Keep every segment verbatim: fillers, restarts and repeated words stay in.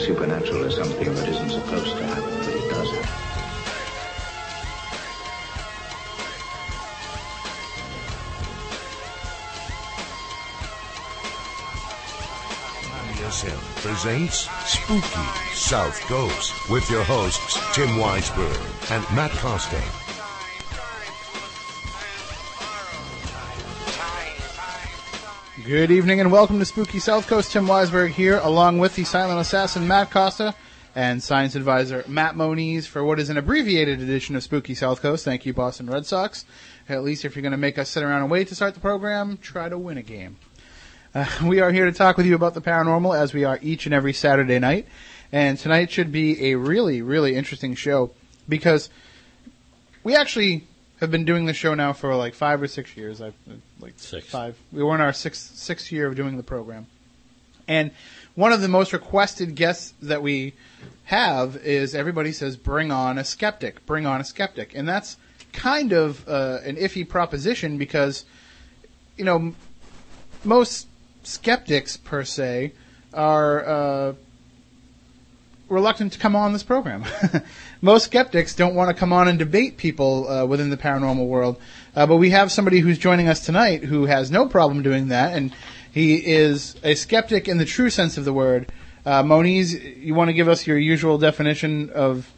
the supernatural as something that isn't supposed to happen, but it does happen. Presents Spooky South Coast with your hosts Tim Weisberg and Matt Costa. Good evening and welcome to Spooky South Coast. Tim Weisberg here, along with the silent assassin Matt Costa and science advisor Matt Moniz for what is an abbreviated edition of Spooky South Coast. Thank you, Boston Red Sox. At least if you're going to make us sit around and wait to start the program, try to win a game. Uh, we are here to talk with you about the paranormal, as we are each and every Saturday night. And tonight should be a really, really interesting show, because we actually have been doing this show now for like five or six years. I've like six. Five. We were in our sixth sixth year of doing the program. And one of the most requested guests that we have is, everybody says, bring on a skeptic, bring on a skeptic. And that's kind of uh, an iffy proposition, because, you know, most skeptics, per se, are uh, reluctant to come on this program. Most skeptics don't want to come on and debate people uh, within the paranormal world. Uh, but we have somebody who's joining us tonight who has no problem doing that, and he is a skeptic in the true sense of the word. Uh, Moniz, you want to give us your usual definition of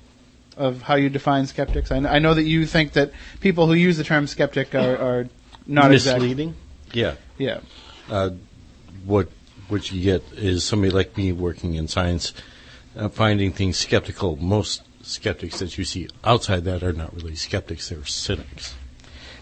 of how you define skeptics? I, I know that you think that people who use the term skeptic are, are not misleading. Exact. Yeah. Yeah. Uh, What what you get is somebody like me working in science, uh, finding things skeptical. Most skeptics that you see outside that are not really skeptics; they're cynics.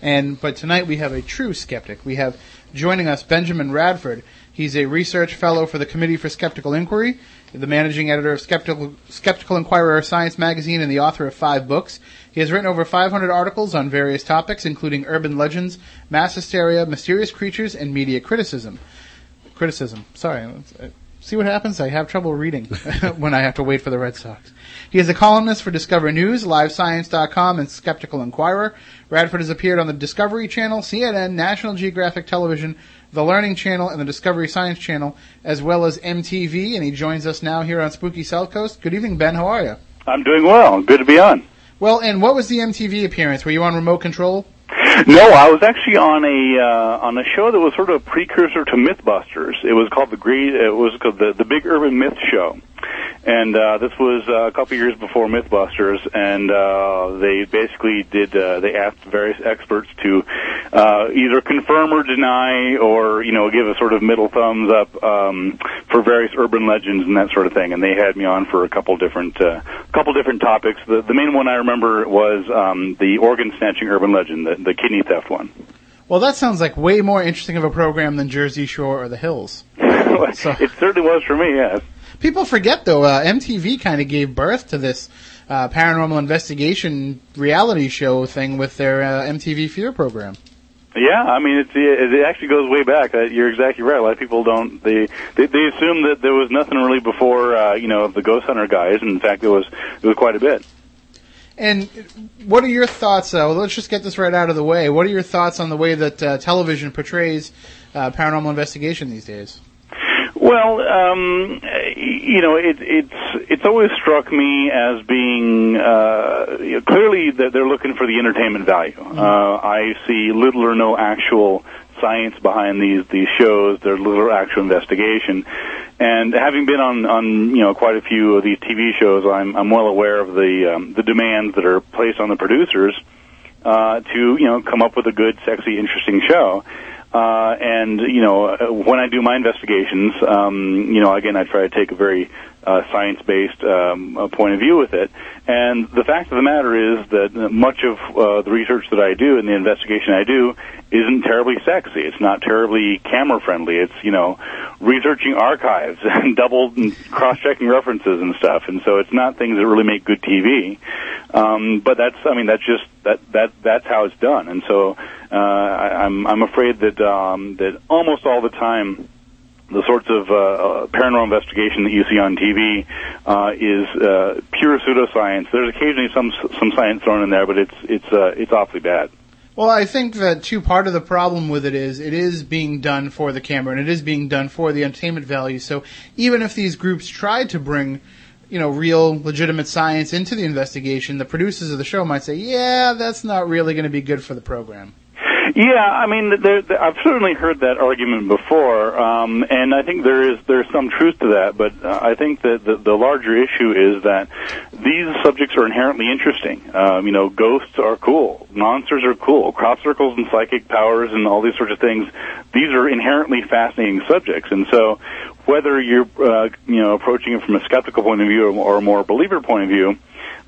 And but tonight we have a true skeptic. We have joining us Benjamin Radford. He's a research fellow for the Committee for Skeptical Inquiry, the managing editor of Skeptical Skeptical Inquirer Science Magazine, and the author of five books. He has written over five hundred articles on various topics, including urban legends, mass hysteria, mysterious creatures, and media criticism. Criticism. Sorry. See what happens? I have trouble reading when I have to wait for the Red Sox. He is a columnist for Discover News, Live Science dot com, and Skeptical Inquirer. Radford has appeared on the Discovery Channel, C N N, National Geographic Television, the Learning Channel, and the Discovery Science Channel, as well as M T V, and he joins us now here on Spooky South Coast. Good evening, Ben. How are you? I'm doing well. Good to be on. Well, and what was the M T V appearance? Were you on remote control? No, I was actually on a uh, on a show that was sort of a precursor to Mythbusters. It was called the Great. It was called the the Big Urban Myth Show, and uh, this was uh, a couple years before Mythbusters. And uh, they basically did. Uh, they asked various experts to uh, either confirm or deny, or you know, give a sort of middle thumbs up um, for various urban legends and that sort of thing. And they had me on for a couple different uh, couple different topics. The the main one I remember was um, the organ snatching urban legend. The, the kidney theft one. Well, that sounds like way more interesting of a program than Jersey Shore or The Hills. So, it certainly was for me, yes. People forget, though, uh, M T V kind of gave birth to this uh, paranormal investigation reality show thing with their uh, M T V Fear program. Yeah, I mean, it's, it actually goes way back. Uh, you're exactly right. A lot of people don't, they, they, they assume that there was nothing really before, uh, you know, the Ghost Hunter guys. In fact, there was, there was quite a bit. And what are your thoughts, uh, well, let's just get this right out of the way. What are your thoughts on the way that uh, television portrays uh, paranormal investigation these days? Well, um, you know, it, it's it's always struck me as being uh, you know, clearly that they're looking for the entertainment value. Mm-hmm. Uh, I see little or no actual science behind these these shows. There's little actual investigation, and having been on on you know quite a few of these T V shows, I'm I'm well aware of the um, the demands that are placed on the producers uh, to you know come up with a good, sexy, interesting show. Uh, and you know when I do my investigations, um, you know again I try to take a very Uh, science-based um, point of view with it, and the fact of the matter is that much of uh, the research that I do and the investigation I do isn't terribly sexy. It's not terribly camera-friendly. It's you know researching archives and double and cross-checking references and stuff, and so it's not things that really make good T V. Um, but that's I mean that's just that that that's how it's done, and so uh, I, I'm I'm afraid that um, that almost all the time, the sorts of uh, paranormal investigation that you see on T V uh, is uh, pure pseudoscience. There's occasionally some some science thrown in there, but it's it's uh, it's awfully bad. Well, I think that, too, part of the problem with it is it is being done for the camera and it is being done for the entertainment value. So even if these groups tried to bring, you know, real, legitimate science into the investigation, the producers of the show might say, yeah, that's not really going to be good for the program. Yeah, I mean, there, there, I've certainly heard that argument before, um, and I think there is there's some truth to that. But uh, I think that the, the larger issue is that these subjects are inherently interesting. Um, you know, ghosts are cool, monsters are cool, crop circles and psychic powers and all these sorts of things. These are inherently fascinating subjects, and so whether you're uh, you know approaching it from a skeptical point of view or a more believer point of view,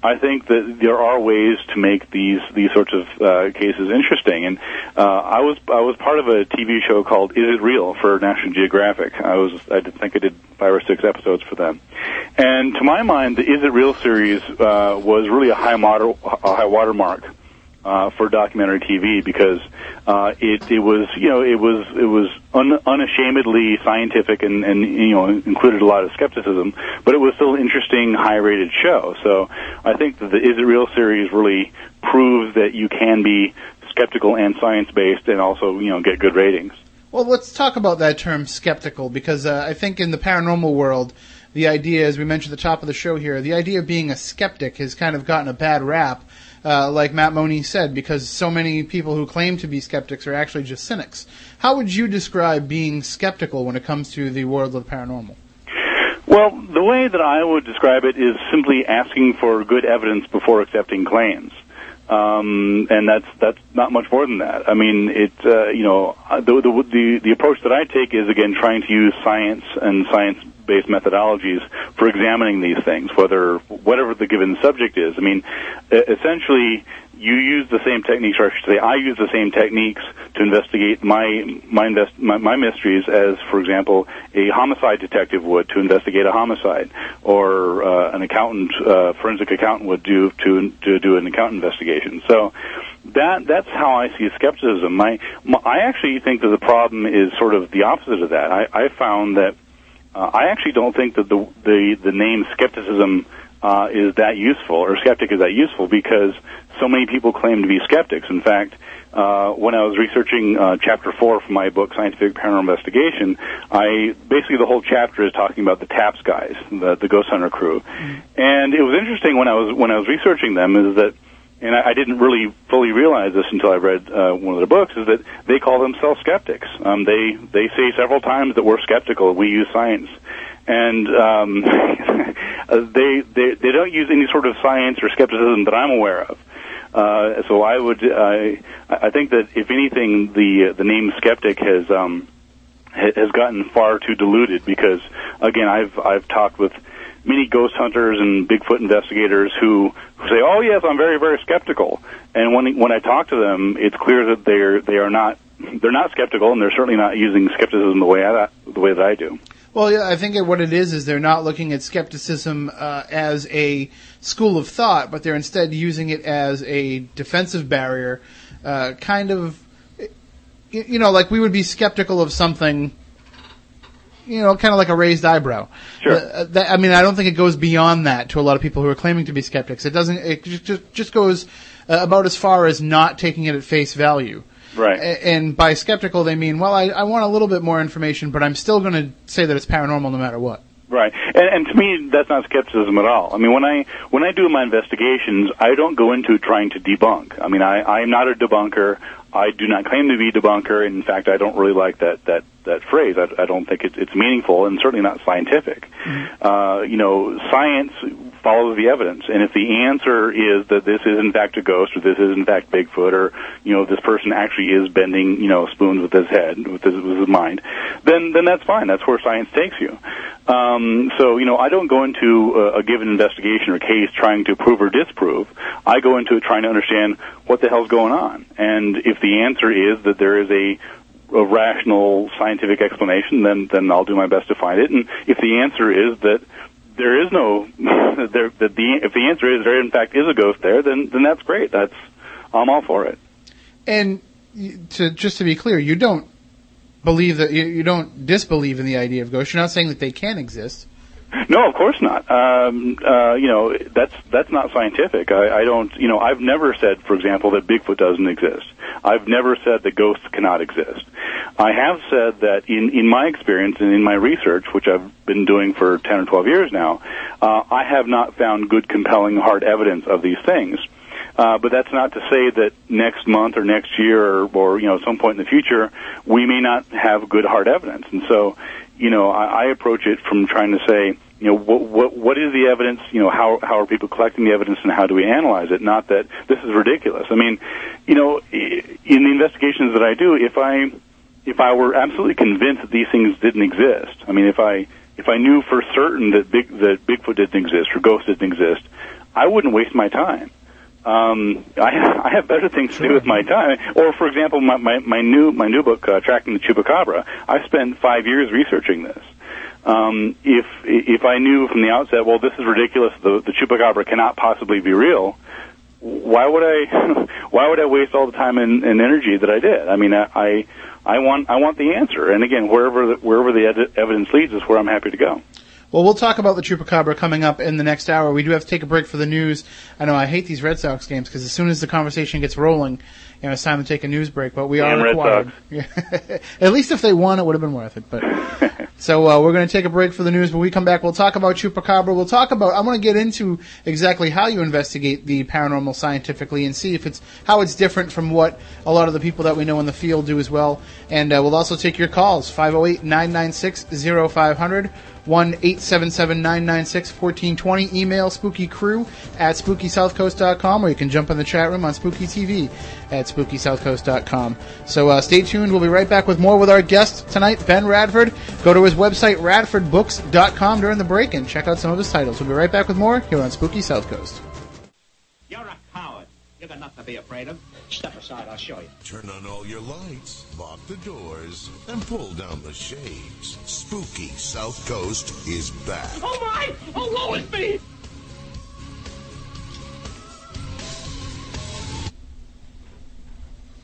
I think that there are ways to make these these sorts of uh, cases interesting. And uh, I was I was part of a T V show called Is It Real for National Geographic. I was I did, think I did five or six episodes for them. And to my mind, the Is It Real series uh, was really a high model, a high watermark uh, for documentary T V because uh, it it was you know it was it was un, unashamedly scientific and, and you know included a lot of skepticism, but it was still an interesting, high-rated show. So I think that the Is It Real series really proves that you can be skeptical and science-based and also, you know, get good ratings. Well, let's talk about that term skeptical, because uh, I think in the paranormal world, the idea, as we mentioned at the top of the show here, the idea of being a skeptic has kind of gotten a bad rap, uh, like Matt Moniz said, because so many people who claim to be skeptics are actually just cynics. How would you describe being skeptical when it comes to the world of the paranormal? Well, the way that I would describe it is simply asking for good evidence before accepting claims. Um, and that's that's not much more than that. I mean, it uh, you know the, the the the approach that I take is again trying to use science and science-based methodologies for examining these things, whether whatever the given subject is. I mean, essentially, you use the same techniques, or I should say, I use the same techniques to investigate my my, invest, my my mysteries as, for example, a homicide detective would to investigate a homicide, or uh, an accountant, uh, forensic accountant would do to to do an account investigation. So that that's how I see skepticism. My, my I actually think that the problem is sort of the opposite of that. I, I found that uh, I actually don't think that the the the name skepticism uh is that useful, or skeptic is that useful, because so many people claim to be skeptics. In fact, uh when I was researching uh chapter four for my book, Scientific Paranormal Investigation, I basically the whole chapter is talking about the T A P S guys, the, the Ghost Hunter crew. Mm. And it was interesting when I was when I was researching them is that, and I, I didn't really fully realize this until I read uh one of their books, is that they call themselves skeptics. Um they they say several times that we're skeptical, we use science. And um, they, they they don't use any sort of science or skepticism that I'm aware of. Uh, so I would I I think that if anything, the the name skeptic has um, has gotten far too diluted, because again I've I've talked with many ghost hunters and Bigfoot investigators who, who say, oh yes, I'm very very skeptical, and when when I talk to them, it's clear that they're they are not they're not skeptical, and they're certainly not using skepticism the way I, the way that I do. Well, yeah, I think what it is is they're not looking at skepticism uh, as a school of thought, but they're instead using it as a defensive barrier, uh, kind of, you know, like we would be skeptical of something, you know, kind of like a raised eyebrow. Sure. Uh, that, I mean, I don't think it goes beyond that to a lot of people who are claiming to be skeptics. It doesn't. It just just goes uh, about as far as not taking it at face value. Right. And by skeptical, they mean, well, I, I want a little bit more information, but I'm still going to say that it's paranormal no matter what. Right. And, and to me, that's not skepticism at all. I mean, when I when I do my investigations, I don't go into trying to debunk. I mean, I, I'm not a debunker. I do not claim to be a debunker. In fact, I don't really like that, that, that phrase. I, I don't think it's, it's meaningful, and certainly not scientific. Mm-hmm. Uh, you know, science follows the evidence, and if the answer is that this is in fact a ghost, or this is in fact Bigfoot, or you know this person actually is bending you know spoons with his head, with his, with his mind, then then that's fine. That's where science takes you. Um, so you know I don't go into a, a given investigation or case trying to prove or disprove. I go into it trying to understand what the hell's going on, and if the answer is that there is a a rational scientific explanation, then then I'll do my best to find it. And if the answer is that there is no, there, the, the, if the answer is there in fact is a ghost there, then then that's great. That's I'm all for it. And to just to be clear, you don't believe that you, you don't disbelieve in the idea of ghosts. You're not saying that they can exist. No, of course not. Um, uh, you know that's that's not scientific. I, I don't. You know, I've never said, for example, that Bigfoot doesn't exist. I've never said that ghosts cannot exist. I have said that in, in my experience and in my research, which I've been doing for ten or twelve years now, uh, I have not found good, compelling, hard evidence of these things. Uh, but that's not to say that next month or next year or, or, you know, at some point in the future, we may not have good hard evidence. And so, you know, I, I approach it from trying to say, you know, what, what, what is the evidence? You know, how, how are people collecting the evidence and how do we analyze it? Not that this is ridiculous. I mean, you know, in the investigations that I do, if I, if I were absolutely convinced that these things didn't exist, I mean, if I, if I knew for certain that Big, that Bigfoot didn't exist or ghosts didn't exist, I wouldn't waste my time. Um, I have, I have better things to do with my time. Or, for example, my, my, my new my new book, uh, Tracking the Chupacabra. I spent five years researching this. Um, if if I knew from the outset, well, this is ridiculous. The, the Chupacabra cannot possibly be real. Why would I? Why would I waste all the time and, and energy that I did? I mean, I, I I want I want the answer. And again, wherever the, wherever the ed- evidence leads is where I'm happy to go. Well, we'll talk about the Chupacabra coming up in the next hour. We do have to take a break for the news. I know I hate these Red Sox games because as soon as the conversation gets rolling, you know, it's time to take a news break. But we Damn are required. At least if they won, it would have been worth it. But so uh, we're going to take a break for the news. When we come back, we'll talk about Chupacabra. We'll talk about. I want to get into exactly how you investigate the paranormal scientifically and see if it's how it's different from what a lot of the people that we know in the field do as well. And uh, we'll also take your calls five oh eight, nine nine six, oh five hundred. one eight seven seven, nine nine six, one four two zero. Email SpookyCrew at Spooky South Coast dot com, or you can jump in the chat room on Spooky T V at Spooky South Coast dot com. So uh, stay tuned. We'll be right back with more with our guest tonight, Ben Radford. Go to his website, Radford Books dot com, during the break and check out some of his titles. We'll be right back with more here on Spooky South Coast. You're a coward. You've got nothing to be afraid of. Step aside, I'll show you. Turn on all your lights, lock the doors, and pull down the shades. Spooky South Coast is back. Oh my! Oh, woe is me!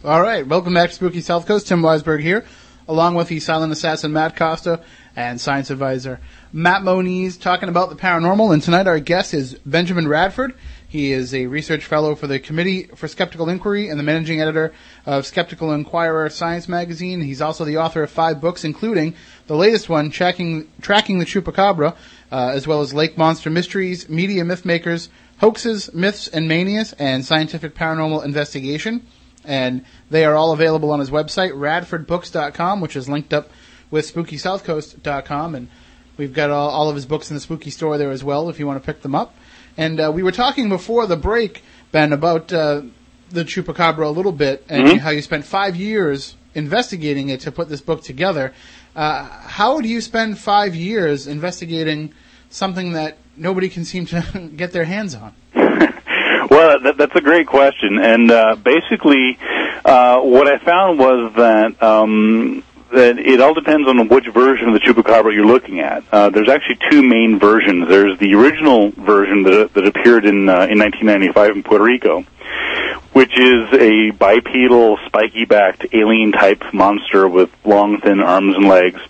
All right, welcome back to Spooky South Coast. Tim Weisberg here, along with the silent assassin Matt Costa and science advisor Matt Moniz, talking about the paranormal. And tonight our guest is Benjamin Radford. He is a research fellow for the Committee for Skeptical Inquiry and the managing editor of Skeptical Inquirer Science Magazine. He's also the author of five books, including the latest one, Tracking, Tracking the Chupacabra, uh, as well as Lake Monster Mysteries, Media Mythmakers, Hoaxes, Myths, and Manias, and Scientific Paranormal Investigation. And they are all available on his website, Radford Books dot com, which is linked up with Spooky South Coast dot com. And we've got all, all of his books in the Spooky Store there as well if you want to pick them up. And uh, we were talking before the break, Ben, about uh, the Chupacabra a little bit and mm-hmm. how you spent five years investigating it to put this book together. Uh, how do you spend five years investigating something that nobody can seem to get their hands on? Well, that, that's a great question. And uh, basically uh, what I found was that... Um, that it all depends on which version of the Chupacabra you're looking at. Uh, there's actually two main versions. There's the original version that, that appeared in uh, in nineteen ninety-five in Puerto Rico, which is a bipedal, spiky-backed, alien-type monster with long, thin arms and legs.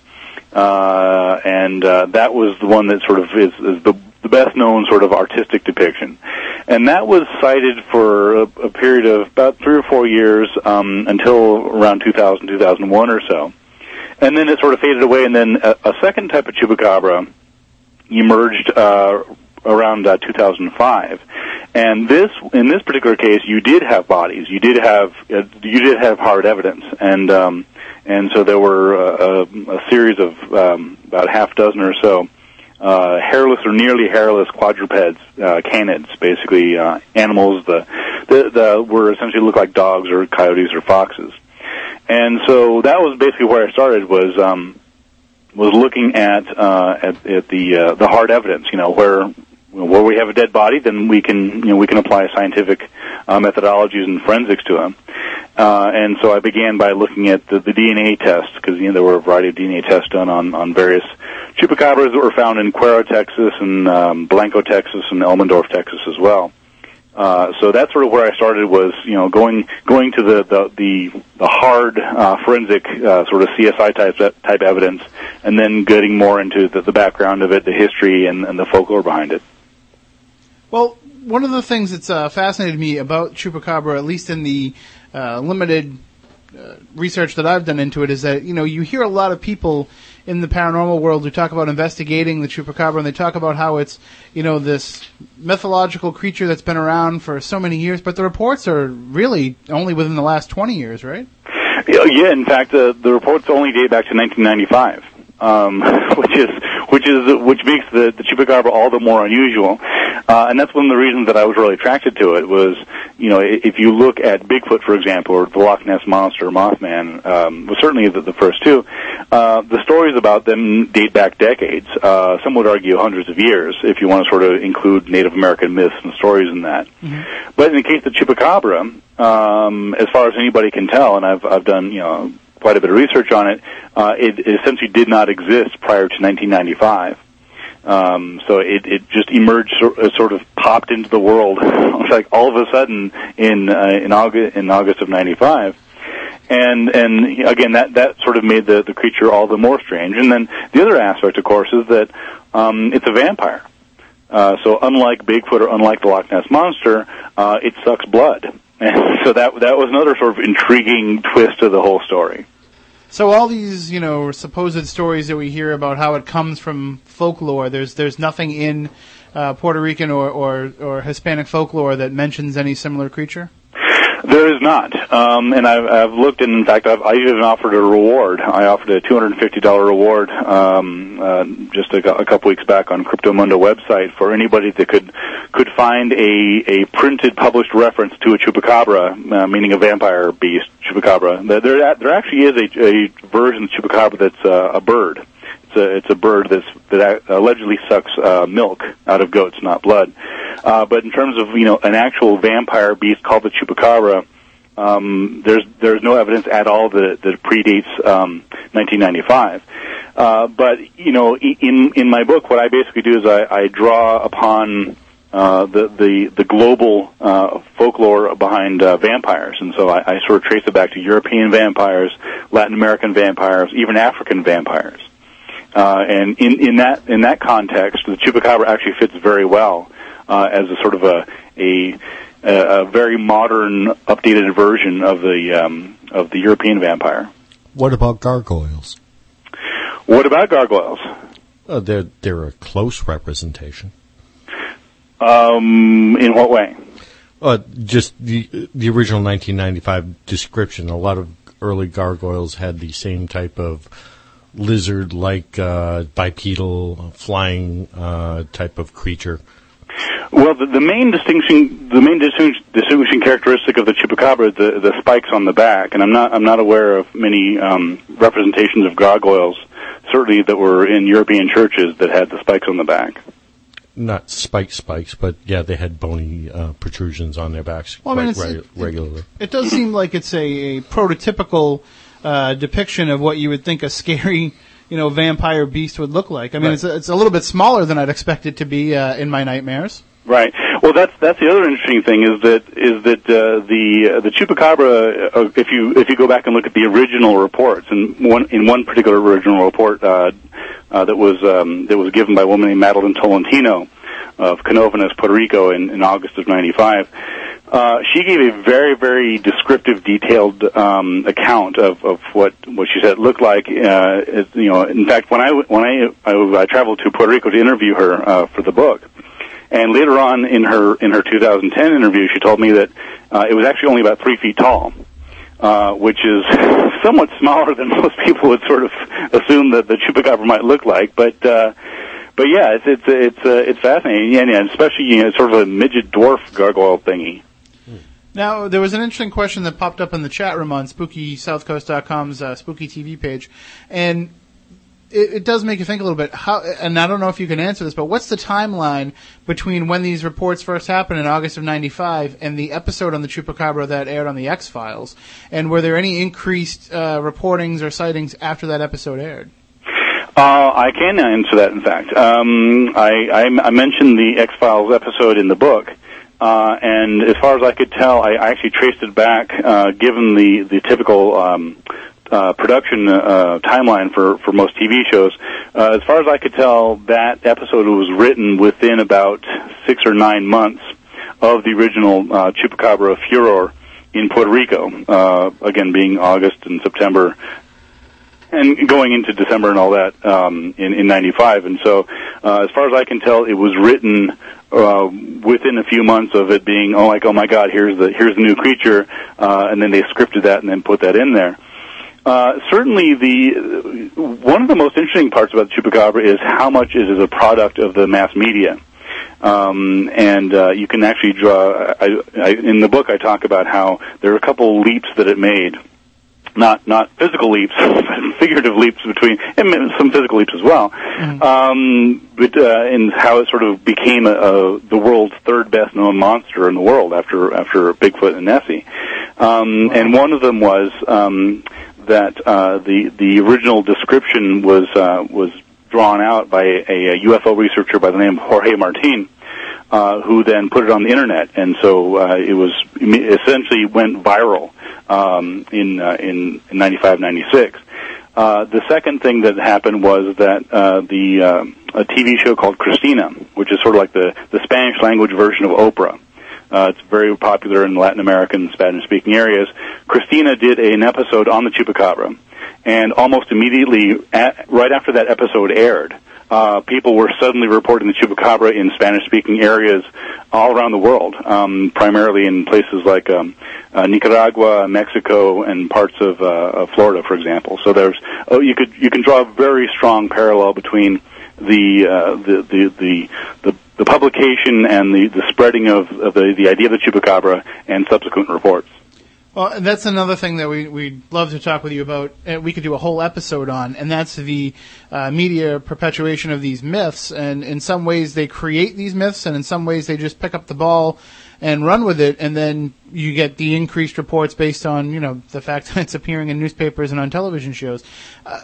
Uh, and uh, that was the one that sort of is, is the, the best-known sort of artistic depiction. And that was cited for a, a period of about three or four years um, until around two thousand, two thousand one or so. And then it sort of faded away, and then a, a second type of Chupacabra emerged uh, around uh, two thousand five. And this, in this particular case, you did have bodies, you did have uh, you did have hard evidence, and um, and so there were a, a, a series of um, about a half dozen or so uh, hairless or nearly hairless quadrupeds, uh, canids, basically uh, animals that the, the were essentially looked like dogs or coyotes or foxes. And so that was basically where I started, was um, was looking at uh, at, at the uh, the hard evidence. You know, where where we have a dead body, then we can you know we can apply scientific uh, methodologies and forensics to them. Uh, and so I began by looking at the, the D N A tests, because you know there were a variety of D N A tests done on on various chupacabras that were found in Cuero, Texas, and um, Blanco, Texas, and Elmendorf, Texas, as well. Uh, so that's sort of where I started, was, you know, going, going to the, the, the, the hard, uh, forensic, uh, sort of C S I type, type evidence, and then getting more into the, the background of it, the history, and, and the folklore behind it. Well, one of the things that's, uh, fascinated me about Chupacabra, at least in the, uh, limited uh, research that I've done into it is that, you know, you hear a lot of people in the paranormal world who talk about investigating the Chupacabra, and they talk about how it's, you know, this mythological creature that's been around for so many years, but the reports are really only within the last twenty years, right? Yeah, in fact, uh, the reports only date back to nineteen ninety-five, um, which is which is which makes the, the Chupacabra all the more unusual, uh, and that's one of the reasons that I was really attracted to it. Was, you know, if you look at Bigfoot, for example, or the Loch Ness Monster, Mothman, um, was certainly the, the first two. Uh, the stories about them date back decades. Uh, some would argue hundreds of years, if you want to sort of include Native American myths and stories in that. Mm-hmm. But in the case of Chupacabra, um, as far as anybody can tell, and I've I've done, you know, quite a bit of research on it, uh, it, it essentially did not exist prior to nineteen ninety-five. Um, so it, it just emerged, sort of popped into the world, like all of a sudden in uh, in August in August of ninety-five, and and again that that sort of made the the creature all the more strange. And then the other aspect, of course, is that um, it's a vampire. Uh, so unlike Bigfoot or unlike the Loch Ness Monster, uh, it sucks blood. And so that that was another sort of intriguing twist to the whole story. So all these, you know, supposed stories that we hear about how it comes from folklore, there's there's nothing in uh, Puerto Rican or, or, or Hispanic folklore that mentions any similar creature? There is not. Um, and I've, I've looked, and in fact, I've, I even offered a reward. I offered a two hundred fifty dollars reward um, uh, just a, a couple weeks back on CryptoMundo website for anybody that could could find a, a printed, published reference to a chupacabra, uh, meaning a vampire beast, chupacabra. There, there actually is a, a version of chupacabra that's uh, a bird. It's a, it's a bird that's, that allegedly sucks uh, milk out of goats, not blood. Uh, but in terms of, you know, an actual vampire beast called the Chupacabra, um, there's there's no evidence at all that, that predates um, nineteen ninety-five. Uh, but, you know, in in my book, what I basically do is I, I draw upon uh, the, the the global uh, folklore behind uh, vampires, and so I, I sort of trace it back to European vampires, Latin American vampires, even African vampires. Uh, and in, in that in that context, the Chupacabra actually fits very well uh, as a sort of a a, a very modern, updated version of the um, of the European vampire. What about gargoyles? What about gargoyles? Uh, they're they're a close representation. Um, in what way? Uh, just the the original nineteen ninety-five description. A lot of early gargoyles had the same type of lizard-like, uh, bipedal, flying uh, type of creature. Well, the, the main distinction, the main distinguishing characteristic of the chupacabra, is the, the spikes on the back, and I'm not, I'm not aware of many um, representations of gargoyles, certainly that were in European churches that had the spikes on the back. Not spike spikes, but yeah, they had bony uh, protrusions on their backs well, quite I mean, regu- it, regularly. It does seem like it's a, a prototypical Uh, depiction of what you would think a scary, you know, vampire beast would look like. I mean, right. it's, a, it's a little bit smaller than I'd expect it to be uh, in my nightmares. Right. Well, that's that's the other interesting thing is that is that uh, the uh, the chupacabra. Uh, if you if you go back and look at the original reports, and one in one particular original report uh, uh, that was um, that was given by a woman named Madeline Tolentino of Canovanas, Puerto Rico, in, in August of ninety-five. Uh, she gave a very, very descriptive, detailed um, account of, of what, what she said looked like. Uh, it, you know, in fact, when I when I, I I traveled to Puerto Rico to interview her uh, for the book, and later on in her in her two thousand ten interview, she told me that uh, it was actually only about three feet tall, uh, which is somewhat smaller than most people would sort of assume that the chupacabra might look like, but. Uh, But yeah, it's it's it's uh, it's fascinating, yeah, yeah, especially, you know, sort of a midget dwarf gargoyle thingy. Now, there was an interesting question that popped up in the chat room on Spooky South Coast dot com's uh, Spooky T V page, and it, it does make you think a little bit. How, and I don't know if you can answer this, but what's the timeline between when these reports first happened in August of ninety-five and the episode on the Chupacabra that aired on the X-Files? And were there any increased uh, reportings or sightings after that episode aired? Uh, I can answer that, in fact. Um, I, I, I mentioned the X-Files episode in the book, uh, and as far as I could tell, I, I actually traced it back, uh, given the, the typical um, uh, production uh, timeline for, for most T V shows. Uh, as far as I could tell, that episode was written within about six or nine months of the original uh, Chupacabra furor in Puerto Rico, uh, again being August and September and going into December and all that um, in, in ninety-five. And so uh, as far as I can tell, it was written uh, within a few months of it being, oh, like, oh, my God, here's the, here's the new creature, uh, and then they scripted that and then put that in there. Uh, certainly, the one of the most interesting parts about the Chupacabra is how much it is a product of the mass media. Um, and uh, you can actually draw, I, I, in the book I talk about how there are a couple leaps that it made. Not not physical leaps, but figurative leaps between, and some physical leaps as well, mm-hmm. um, but uh, in how it sort of became a, a, the world's third best known monster in the world after after Bigfoot and Nessie. Um, wow. And one of them was um, that uh, the the original description was uh, was drawn out by a, a U F O researcher by the name of Jorge Martin, uh, who then put it on the internet, and so uh, it was essentially went viral. Um, in, uh, in in ninety-five, ninety-six. Uh, the second thing that happened was that uh, the uh, a T V show called Christina, which is sort of like the, the Spanish language version of Oprah. Uh, it's very popular in Latin American Spanish speaking areas. Christina did an episode on the Chupacabra, and almost immediately, at, right after that episode aired, uh, people were suddenly reporting the Chupacabra in Spanish speaking areas all around the world, um, primarily in places like Um, Uh, Nicaragua, Mexico, and parts of, uh, of Florida, for example. So there's, oh, you could you can draw a very strong parallel between the uh, the, the, the the the publication and the, the spreading of, of the, the idea of the Chupacabra and subsequent reports. Well, and that's another thing that we we'd love to talk with you about. And we could do a whole episode on, and that's the uh, media perpetuation of these myths. And in some ways, they create these myths, and in some ways, they just pick up the ball and run with it, and then you get the increased reports based on, you know, the fact that it's appearing in newspapers and on television shows. Uh,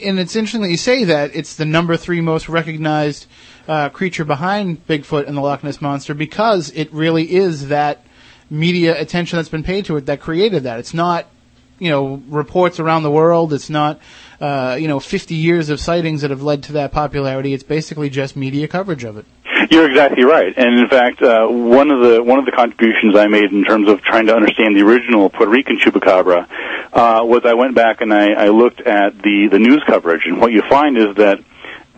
and it's interesting that you say that it's the number three most recognized uh, creature behind Bigfoot and the Loch Ness Monster, because it really is that media attention that's been paid to it that created that. It's not, you know, reports around the world. It's not, uh, you know, fifty years of sightings that have led to that popularity. It's basically just media coverage of it. You're exactly right, and in fact, uh, one of the one of the contributions I made in terms of trying to understand the original Puerto Rican Chupacabra uh, was I went back and I, I looked at the, the news coverage, and what you find is that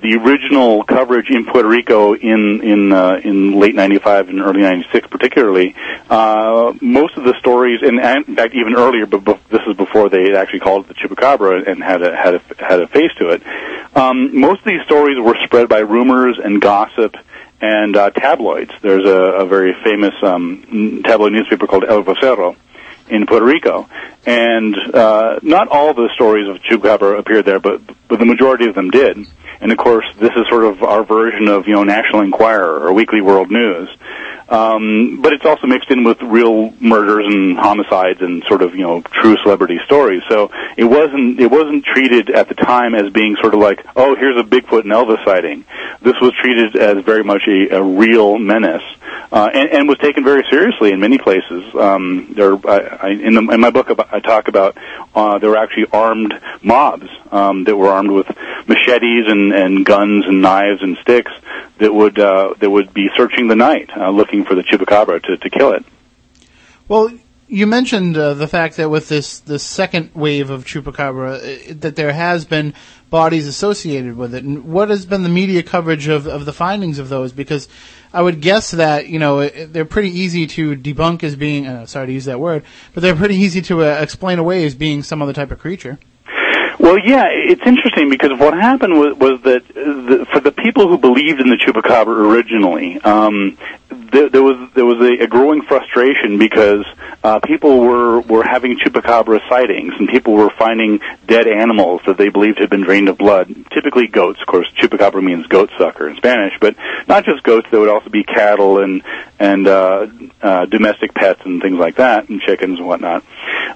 the original coverage in Puerto Rico in in uh, in late ninety-five and early ninety-six, particularly, uh, most of the stories, and in fact even earlier, but this is before they actually called it the Chupacabra and had a had a had a face to it. Um, most of these stories were spread by rumors and gossip. And uh, tabloids. There's a, a very famous um, tabloid newspaper called El Vocero in Puerto Rico, and uh, not all the stories of Chupacabra appeared there, but but the majority of them did. And of course, this is sort of our version of, you know, National Enquirer or Weekly World News, um, but it's also mixed in with real murders and homicides and sort of, you know, true celebrity stories. So it wasn't it wasn't treated at the time as being sort of like, oh, here's a Bigfoot and Elvis sighting. This was treated as very much a, a real menace, uh, and, and was taken very seriously in many places. Um, there, I, I, in, the, in my book, about, I talk about uh, there were actually armed mobs um, that were armed with machetes and, and guns and knives and sticks that would uh, that would be searching the night, uh, looking for the Chupacabra to, to kill it. Well, you mentioned uh, the fact that with this, this second wave of Chupacabra, it, that there has been bodies associated with it. And what has been the media coverage of, of the findings of those? Because I would guess that, you know, they're pretty easy to debunk as being, uh, sorry to use that word, but they're pretty easy to uh, explain away as being some other type of creature. Well, yeah, it's interesting because what happened was, was that the, for the people who believed in the Chupacabra originally, um, there, there was there was a, a growing frustration because uh, people were, were having Chupacabra sightings and people were finding dead animals that they believed had been drained of blood, typically goats. Of course, Chupacabra means goat sucker in Spanish, but not just goats. There would also be cattle and and uh, uh, domestic pets and things like that, and chickens and whatnot.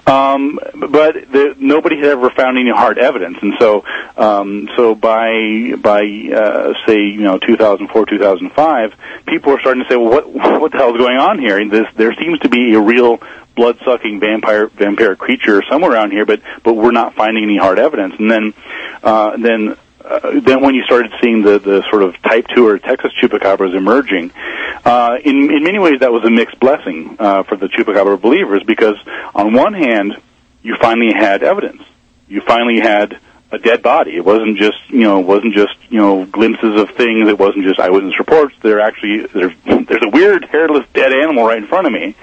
Um, but the, nobody had ever found any hard evidence, and so um, so by by uh, say you know two thousand four, two thousand five, people were starting to say, well, what what the hell is going on here? This, there seems to be a real blood-sucking vampire vampire creature somewhere around here, but but we're not finding any hard evidence. And then uh, then. uh, then when you started seeing the, the sort of type two or Texas chupacabras emerging, uh, in, in many ways that was a mixed blessing uh, for the chupacabra believers, because on one hand, you finally had evidence. You finally had a dead body. It wasn't just, you know, it wasn't just, you know, glimpses of things. It wasn't just eyewitness reports. There actually, there, there's a weird, hairless, dead animal right in front of me.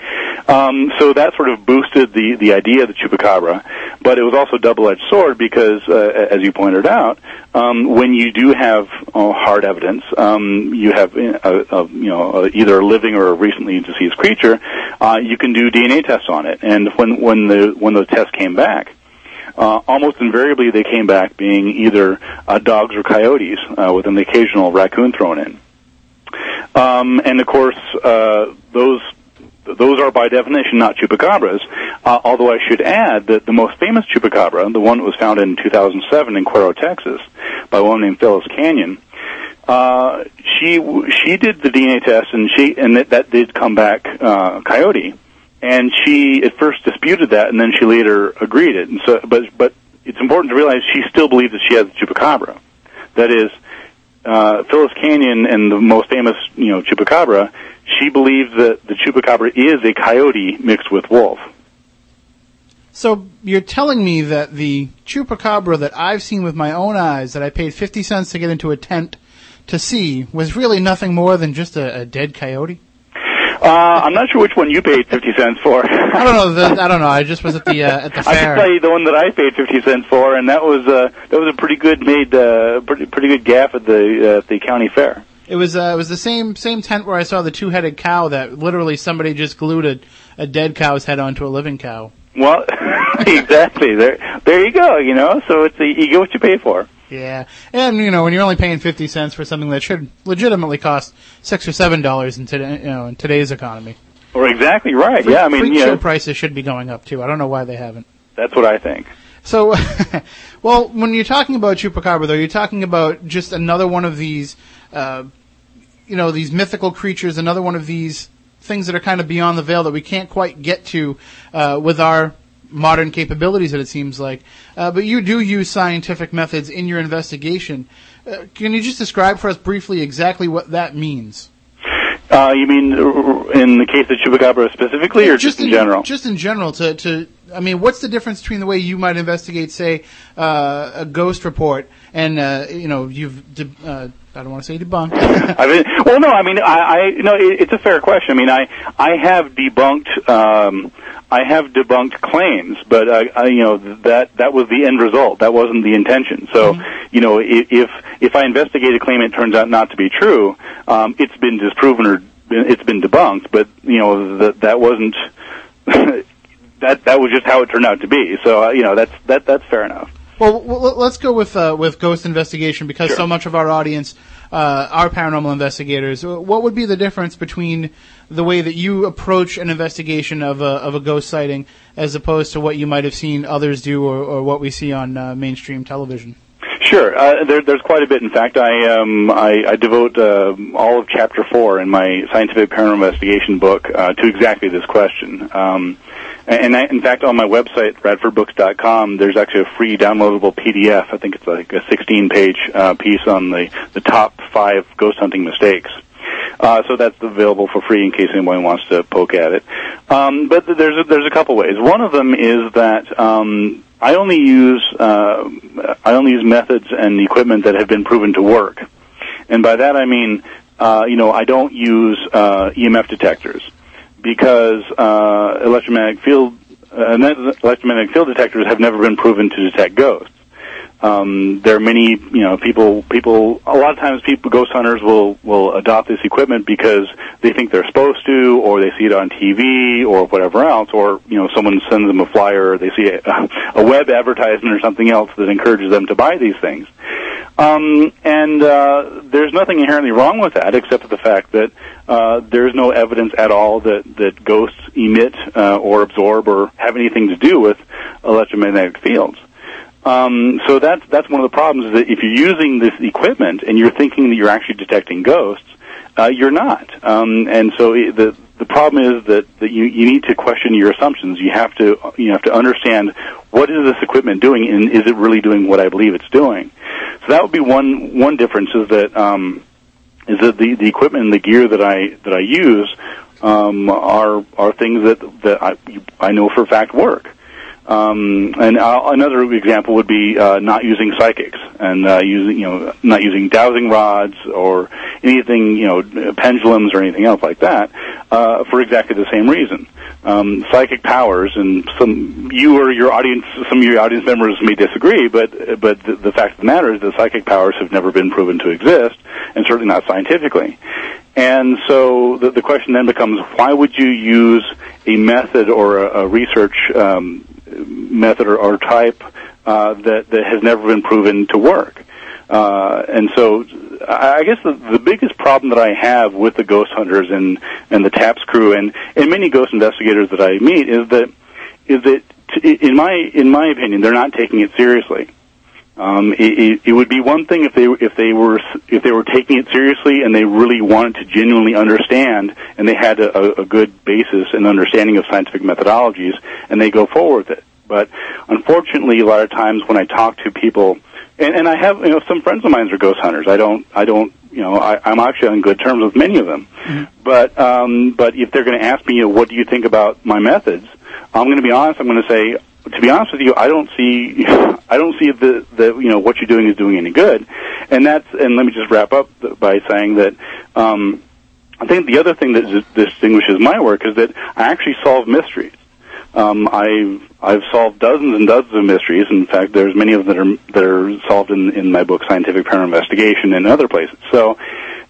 Um, so that sort of boosted the, the idea of the chupacabra. But it was also a double-edged sword because, uh, as you pointed out, um, when you do have uh, hard evidence, um, you have, a, a, you know, either a living or a recently deceased creature, uh, you can do D N A tests on it. And when, when the, when those tests came back, Uh, almost invariably, they came back being either uh, dogs or coyotes, uh, with an occasional raccoon thrown in. Um, and of course, uh, those those are by definition not chupacabras. Uh, although I should add that the most famous chupacabra, the one that was found in two thousand seven in Cuero, Texas, by a woman named Phyllis Canyon, uh, she she did the D N A test, and she and that, that did come back uh, coyote. And she at first disputed that, and then she later agreed it. And so, but but it's important to realize she still believes that she has the chupacabra. That is, uh, Phyllis Canyon and the most famous, you know, chupacabra. She believes that the chupacabra is a coyote mixed with wolf. So you're telling me that the chupacabra that I've seen with my own eyes, that I paid fifty cents to get into a tent to see, was really nothing more than just a, a dead coyote? Uh, I'm not sure which one you paid fifty cents for. I don't know. The, I don't know. I just was at the uh, at the fair. I can tell you the one that I paid fifty cents for, and that was uh, that was a pretty good made, uh, pretty pretty good gaff at the uh, at the county fair. It was uh, it was the same same tent where I saw the two headed cow that literally somebody just glued a, a dead cow's head onto a living cow. Well, exactly. There there you go. You know, so it's a, you get what you pay for. Yeah, and you know, when you're only paying fifty cents for something that should legitimately cost six or seven dollars in today, you know, in today's economy. Or exactly right. Free, yeah, I mean, yeah, prices should be going up too. I don't know why they haven't. That's what I think. So, well, when you're talking about chupacabra, though, you're talking about just another one of these, uh, you know, these mythical creatures, another one of these things that are kind of beyond the veil that we can't quite get to uh, with our modern capabilities, that it seems like. Uh, but you do use scientific methods in your investigation. Uh, can you just describe for us briefly exactly what that means? Uh, you mean in the case of chupacabra specifically, or just, just in general? Just in general. To, to, I mean, what's the difference between the way you might investigate, say, uh, a ghost report and, uh, you know, you've... De- uh, I don't want to say debunked. I mean, well, no, I mean, I, I no, it, it's a fair question. I mean, I, I have debunked, um, I have debunked claims, but I, I, you know, that that was the end result. That wasn't the intention. So, mm-hmm. you know, if if I investigate a claim, it turns out not to be true. Um, it's been disproven or it's been debunked, but you know that that wasn't that that was just how it turned out to be. So, uh, you know, that's that that's fair enough. Well, let's go with uh, with ghost investigation, because sure. So much of our audience uh, are paranormal investigators. What would be the difference between the way that you approach an investigation of a, of a ghost sighting as opposed to what you might have seen others do, or, or what we see on uh, mainstream television? Sure, uh, there, there's quite a bit. In fact, I um, I, I devote uh, all of Chapter Four in my Scientific Paranormal Investigation book uh, to exactly this question. Um, and I, in fact, on my website, Radford Books dot com, there's actually a free downloadable P D F. I think it's like a sixteen-page uh, piece on the the top five ghost hunting mistakes. Uh, so that's available for free in case anyone wants to poke at it. Um, but there's a, there's a couple ways. One of them is that. Um, I only use uh, I only use methods and equipment that have been proven to work, and by that I mean uh, you know I don't use uh, E M F detectors, because uh, electromagnetic field uh, electromagnetic field detectors have never been proven to detect ghosts. Um, there are many you know people people a lot of times people ghost hunters will will adopt this equipment because they think they're supposed to, or they see it on T V, or whatever else, or you know someone sends them a flyer, or they see a, a web advertisement or something else that encourages them to buy these things. Um, and uh, there's nothing inherently wrong with that, except for the fact that uh, there's no evidence at all that that ghosts emit uh, or absorb or have anything to do with electromagnetic fields. Um, so that's that's one of the problems, is that if you're using this equipment and you're thinking that you're actually detecting ghosts, uh, you're not. Um, and so it, the the problem is that, that you, you need to question your assumptions. You have to you have to understand, what is this equipment doing, and is it really doing what I believe it's doing? So that would be one one difference, is that um, is that the, the equipment and the gear that I that I use um, are are things that that I I know for a fact work. Um, and I'll, another example would be uh, not using psychics and uh, using, you know, not using dowsing rods or anything, you know, pendulums or anything else like that, uh, for exactly the same reason. Um, psychic powers, and some you or your audience, some of your audience members may disagree, but but the, the fact of the matter is that psychic powers have never been proven to exist, and certainly not scientifically. And so the, the question then becomes, why would you use a method or a, a research um, method or, or type uh, that, that has never been proven to work? Uh, and so I guess the, the biggest problem that I have with the ghost hunters and, and the TAPS crew and, and many ghost investigators that I meet is that, is that t- in my, in my opinion, they're not taking it seriously. Um, it, it would be one thing if they if they were if they were taking it seriously and they really wanted to genuinely understand, and they had a, a good basis and understanding of scientific methodologies, and they go forward with it. But unfortunately, a lot of times when I talk to people, and, and I have you know some friends of mine are ghost hunters. I don't I don't you know I, I'm actually on good terms with many of them. Mm-hmm. But um, but if they're going to ask me, you know, what do you think about my methods, I'm going to be honest. I'm going to say, to be honest with you, I don't see, I don't see the, the, you know, what you're doing is doing any good. And that's, and let me just wrap up by saying that, um, I think the other thing that distinguishes my work is that I actually solve mysteries. Um, I've, I've solved dozens and dozens of mysteries. In fact, there's many of them that are, that are solved in, in my book, Scientific Paranormal Investigation, and other places. So,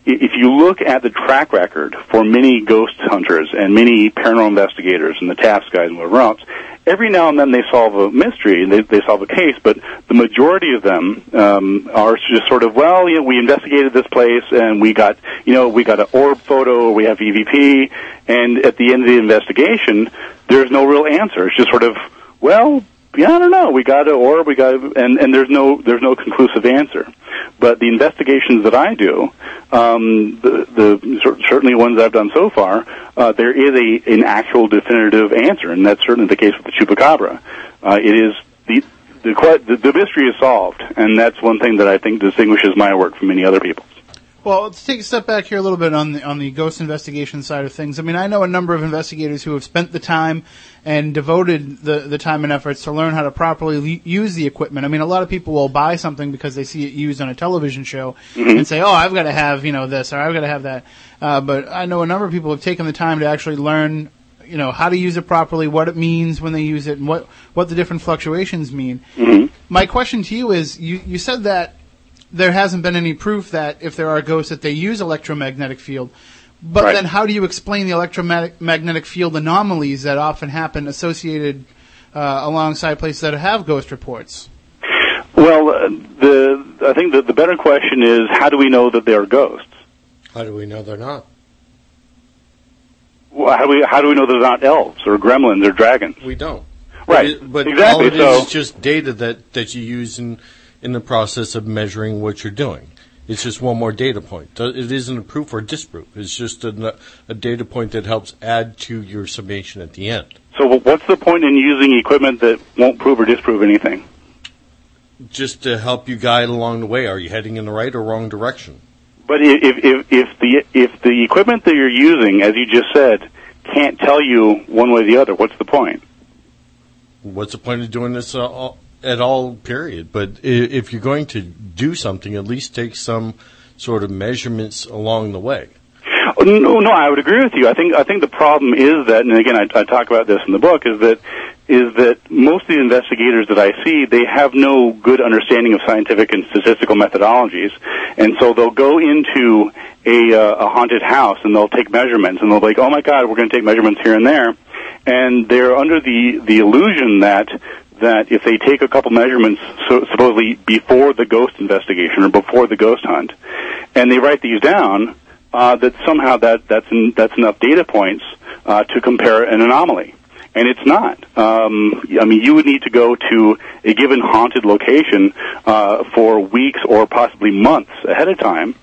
if you look at the track record for many ghost hunters and many paranormal investigators and the TAPS guys and whatever else, every now and then they solve a mystery and they, they solve a case, but the majority of them um, are just sort of, well, you know, we investigated this place and we got, you know, we got an orb photo, we have E V P, and at the end of the investigation, there's no real answer. It's just sort of, well, yeah, I don't know. We got an orb, we got, and and there's no there's no conclusive answer. But the investigations that I do, um, the, the certainly ones I've done so far, uh, there is a an actual definitive answer, and that's certainly the case with the Chupacabra. Uh, it is the the the mystery is solved, and that's one thing that I think distinguishes my work from many other people's. Well, let's take a step back here a little bit on the, on the ghost investigation side of things. I mean, I know a number of investigators who have spent the time and devoted the, the time and efforts to learn how to properly le- use the equipment. I mean, a lot of people will buy something because they see it used on a television show mm-hmm. and say, oh, I've got to have, you know, this, or I've got to have that. Uh, but I know a number of people have taken the time to actually learn, you know, how to use it properly, what it means when they use it, and what, what the different fluctuations mean. Mm-hmm. My question to you is, you, you said that there hasn't been any proof that if there are ghosts that they use electromagnetic field. But right. Then how do you explain the electromagnetic field anomalies that often happen associated uh, alongside places that have ghost reports? Well, uh, the I think that the better question is, how do we know that they are ghosts? How do we know they're not? Well, how do we how do we know they're not elves or gremlins or dragons? We don't. Right. But, but exactly. All it so, is just data that, that you use in... in the process of measuring what you're doing. It's just one more data point. It isn't a proof or disproof. It's just a, a data point that helps add to your summation at the end. So what's the point in using equipment that won't prove or disprove anything? Just to help you guide along the way. Are you heading in the right or wrong direction? But if, if, if the if the equipment that you're using, as you just said, can't tell you one way or the other, what's the point? What's the point of doing this uh, all? At all, period. But if you're going to do something, at least take some sort of measurements along the way. No, no, I would agree with you. I think I think the problem is that, and again, I, I talk about this in the book, is that is that most of the investigators that I see, they have no good understanding of scientific and statistical methodologies, and so they'll go into a, uh, a haunted house and they'll take measurements, and they'll be like, oh my God, we're going to take measurements here and there, and they're under the the illusion that. that if they take a couple measurements, so supposedly before the ghost investigation or before the ghost hunt, and they write these down, uh, that somehow that that's in, that's enough data points uh, to compare an anomaly, and it's not. Um, I mean, you would need to go to a given haunted location uh, for weeks or possibly months ahead of time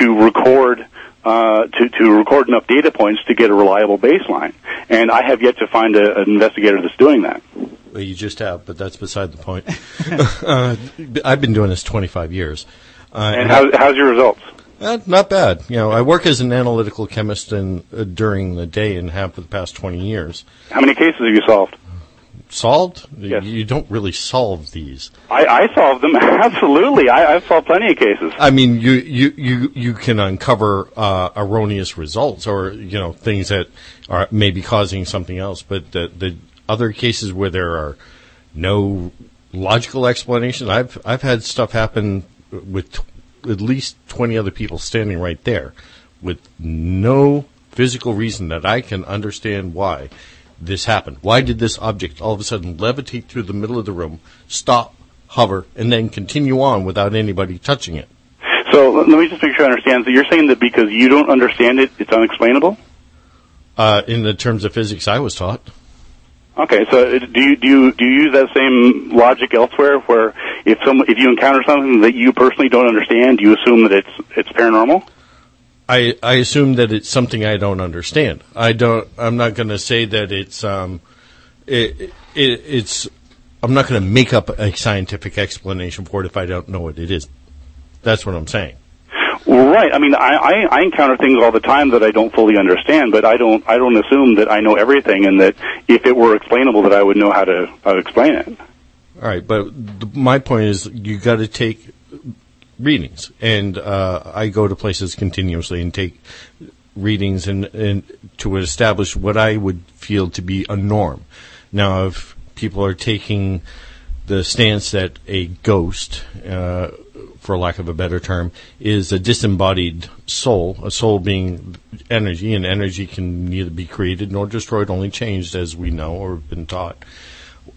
to record uh, to, to record enough data points to get a reliable baseline. And I have yet to find a, an investigator that's doing that. Well, you just have, but that's beside the point. uh, I've been doing this twenty-five years. Uh, and how, how's your results? Uh, not bad. You know, I work as an analytical chemist in, uh, during the day and have for the past twenty years. How many cases have you solved? Solved? Yes. You don't really solve these. I, I solve them, absolutely. I, I've solved plenty of cases. I mean, you you, you, you can uncover uh, erroneous results or, you know, things that are maybe causing something else. But the, the other cases where there are no logical explanations, I've, I've had stuff happen with T- at least twenty other people standing right there with no physical reason that I can understand why this happened. Why did this object all of a sudden levitate through the middle of the room, stop, hover, and then continue on without anybody touching it? So let me just make sure I understand. So you're saying that because you don't understand it, it's unexplainable? Uh, in the terms of physics I was taught. Okay, so do you do you, do you use that same logic elsewhere? Where if some if you encounter something that you personally don't understand, you assume that it's it's paranormal. I I assume that it's something I don't understand. I don't. I'm not going to say that it's um, it, it it's. I'm not going to make up a scientific explanation for it if I don't know what it is. That's what I'm saying. Well, right. I mean, I, I, I encounter things all the time that I don't fully understand, but I don't I don't assume that I know everything, and that if it were explainable, that I would know how to how to explain it. All right, but the, my point is, you got to take readings, and uh, I go to places continuously and take readings, and, and to establish what I would feel to be a norm. Now, if people are taking the stance that a ghost, uh, for lack of a better term, is a disembodied soul, a soul being energy, and energy can neither be created nor destroyed, only changed, as we know or have been taught,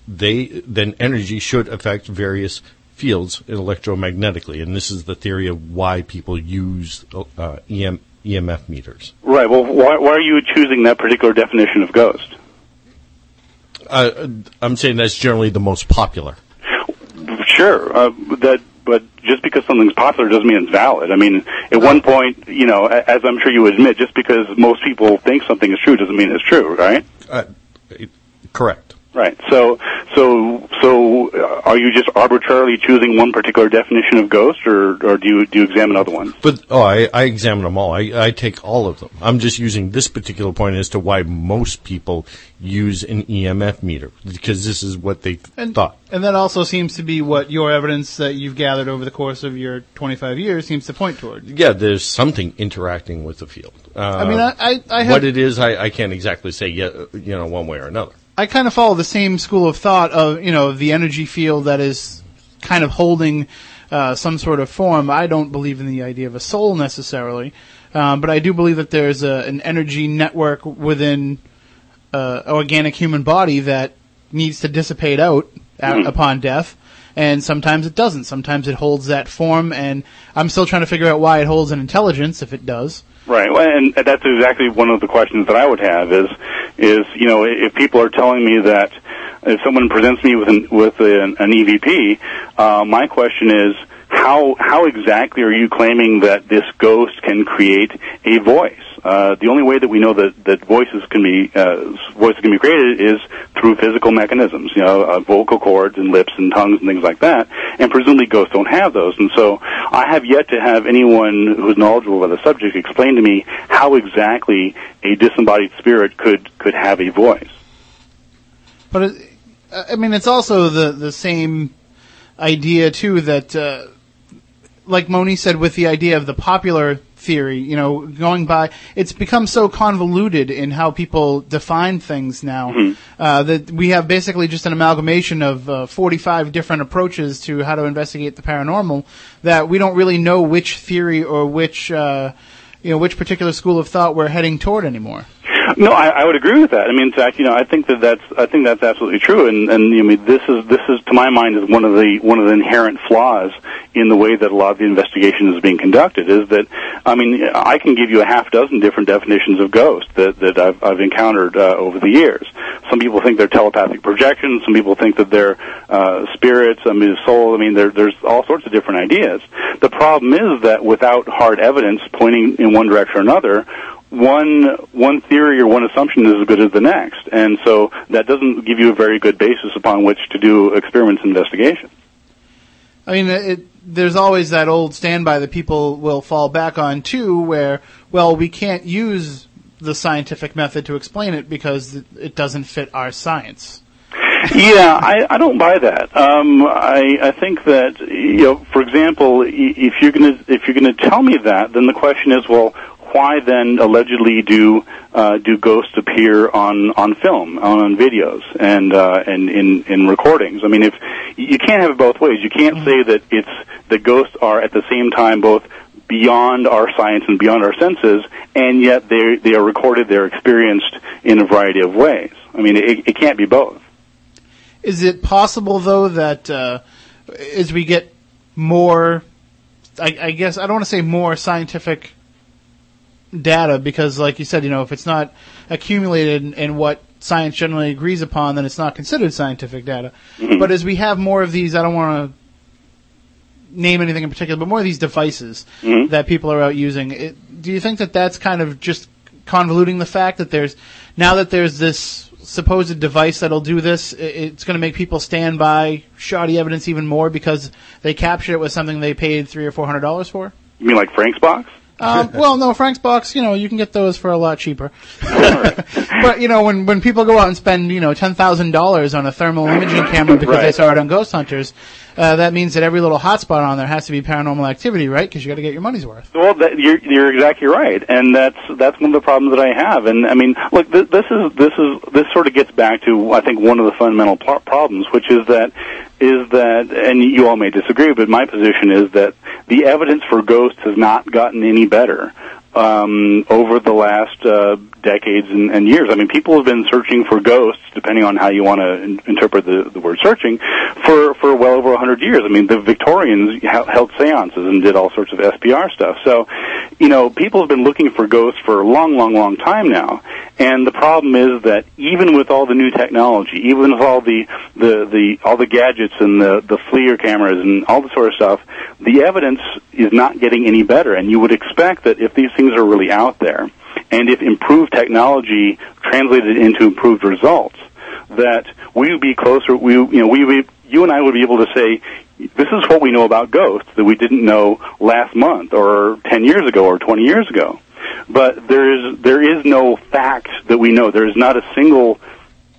they then energy should affect various fields electromagnetically. And this is the theory of why people use uh, E M, E M F meters. Right. Well, why, why are you choosing that particular definition of ghost? Uh, I'm saying that's generally the most popular. Sure. Uh, that... But just because something's popular doesn't mean it's valid. I mean, at one point, you know, as I'm sure you admit, just because most people think something is true doesn't mean it's true, right? Uh, correct. Right. So, so, so, are you just arbitrarily choosing one particular definition of ghost, or, or do you do you examine other ones? But oh, I, I examine them all. I, I take all of them. I'm just using this particular point as to why most people use an E M F meter, because this is what they and, thought. And that also seems to be what your evidence that you've gathered over the course of your twenty-five years seems to point toward. Yeah, there's something interacting with the field. Uh, I mean, I, I, I have, what it is, I, I can't exactly say yet, you know, one way or another. I kind of follow the same school of thought of, you know, the energy field that is kind of holding uh, some sort of form. I don't believe in the idea of a soul necessarily, um, but I do believe that there's a, an energy network within uh, an organic human body that needs to dissipate out at, upon death, and sometimes it doesn't. Sometimes it holds that form, and I'm still trying to figure out why it holds an intelligence if it does. Right, well, and that's exactly one of the questions that I would have is, is you know, if people are telling me that if someone presents me with an, with an, an E V P, uh, my question is, how how exactly are you claiming that this ghost can create a voice? Uh, the only way that we know that, that voices can be uh, voices can be created is through physical mechanisms, you know, uh, vocal cords and lips and tongues and things like that. And presumably ghosts don't have those. And so I have yet to have anyone who's knowledgeable about the subject explain to me how exactly a disembodied spirit could could have a voice. But it, I mean, it's also the the same idea too that. Uh Like Moni said, with the idea of the popular theory, you know, going by, it's become so convoluted in how people define things now mm-hmm. uh, that we have basically just an amalgamation of uh, forty-five different approaches to how to investigate the paranormal that we don't really know which theory or which, uh, you know, which particular school of thought we're heading toward anymore. No, I, I would agree with that. I mean, in fact, you know, I think that that's I think that's absolutely true. And and I mean, this is this is to my mind is one of the one of the inherent flaws in the way that a lot of the investigation is being conducted. Is that I mean, I can give you a half dozen different definitions of ghosts that that I've I've encountered uh, over the years. Some people think they're telepathic projections. Some people think that they're uh, spirits, I mean, soul. I mean, there, there's all sorts of different ideas. The problem is that without hard evidence pointing in one direction or another, one one theory or one assumption is as good as the next. And so that doesn't give you a very good basis upon which to do experiments and investigation. I mean, it, there's always that old standby that people will fall back on, too, where, well, we can't use the scientific method to explain it because it doesn't fit our science. Yeah, I, I don't buy that. Um, I, I think that, you know, for example, if you're going to if you're going to tell me that, then the question is, well, why then allegedly do uh, do ghosts appear on, on film, on, on videos, and uh, and in, in recordings? I mean, if you can't have it both ways. You can't say that it's the ghosts are at the same time both beyond our science and beyond our senses, and yet they they are recorded, they're experienced in a variety of ways. I mean, it, it can't be both. Is it possible, though, that uh, as we get more, I, I guess, I don't want to say more scientific data, because, like you said, you know, if it's not accumulated in, in what science generally agrees upon, then it's not considered scientific data. Mm-hmm. But as we have more of these, I don't want to name anything in particular, but more of these devices mm-hmm. that people are out using, it, do you think that that's kind of just convoluting the fact that there's, now that there's this supposed device that'll do this, it, it's going to make people stand by shoddy evidence even more because they captured it with something they paid three or four hundred dollars for? You mean like Frank's box? Um, well, no, Frank's box, you know, you can get those for a lot cheaper. But, you know, when, when people go out and spend, you know, ten thousand dollars on a thermal imaging camera because right. they saw it on Ghost Hunters, uh, that means that every little hotspot on there has to be paranormal activity, right? Because you got to get your money's worth. Well, that, you're, you're exactly right. And that's, that's one of the problems that I have. And, I mean, look, th- this is, this is, this sort of gets back to, I think, one of the fundamental pl- problems, which is that, is that, and you all may disagree, but my position is that the evidence for ghosts has not gotten any better um, over the last uh, decades and, and years. I mean, people have been searching for ghosts, depending on how you want to in- interpret the, the word searching, for, for well over one hundred years. I mean, the Victorians ha- held seances and did all sorts of S P R stuff. So, you know, people have been looking for ghosts for a long, long, long time now. And the problem is that even with all the new technology, even with all the, the, the, all the gadgets and the, the FLIR cameras and all the sort of stuff, the evidence is not getting any better. And you would expect that if these things are really out there, and if improved technology translated into improved results, that we would be closer, we, you know, we, we, you and I would be able to say, this is what we know about ghosts that we didn't know last month or ten years ago or twenty years ago. But there is there is no fact that we know. There is not a single,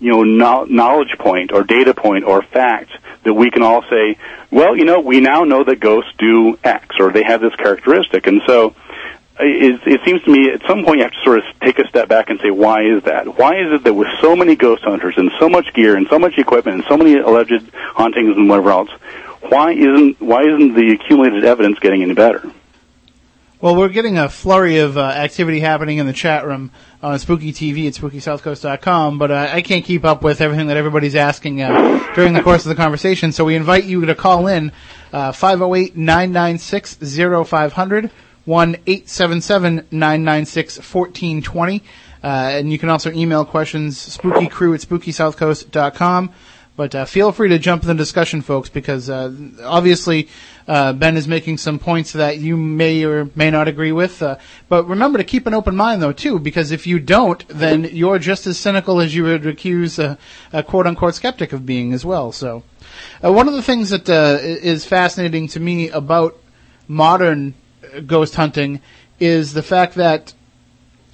you know, no, knowledge point or data point or fact that we can all say, well, you know, we now know that ghosts do X or they have this characteristic. And so it, it seems to me at some point you have to sort of take a step back and say, why is that? Why is it that with so many ghost hunters and so much gear and so much equipment and so many alleged hauntings and whatever else, why isn't why isn't the accumulated evidence getting any better? Well, we're getting a flurry of uh, activity happening in the chat room on Spooky T V at Spooky South Coast dot com, but uh, I can't keep up with everything that everybody's asking uh, during the course of the conversation, so we invite you to call in uh, five oh eight, nine nine six, oh five hundred, one eight seven seven, nine nine six, one four two zero, uh, and you can also email questions, SpookyCrew at Spooky South Coast dot com. But uh, feel free to jump in the discussion, folks, because uh, obviously uh, Ben is making some points that you may or may not agree with. Uh, but remember to keep an open mind, though, too, because if you don't, then you're just as cynical as you would accuse a, a quote-unquote skeptic of being as well. So uh, one of the things that uh, is fascinating to me about modern ghost hunting is the fact that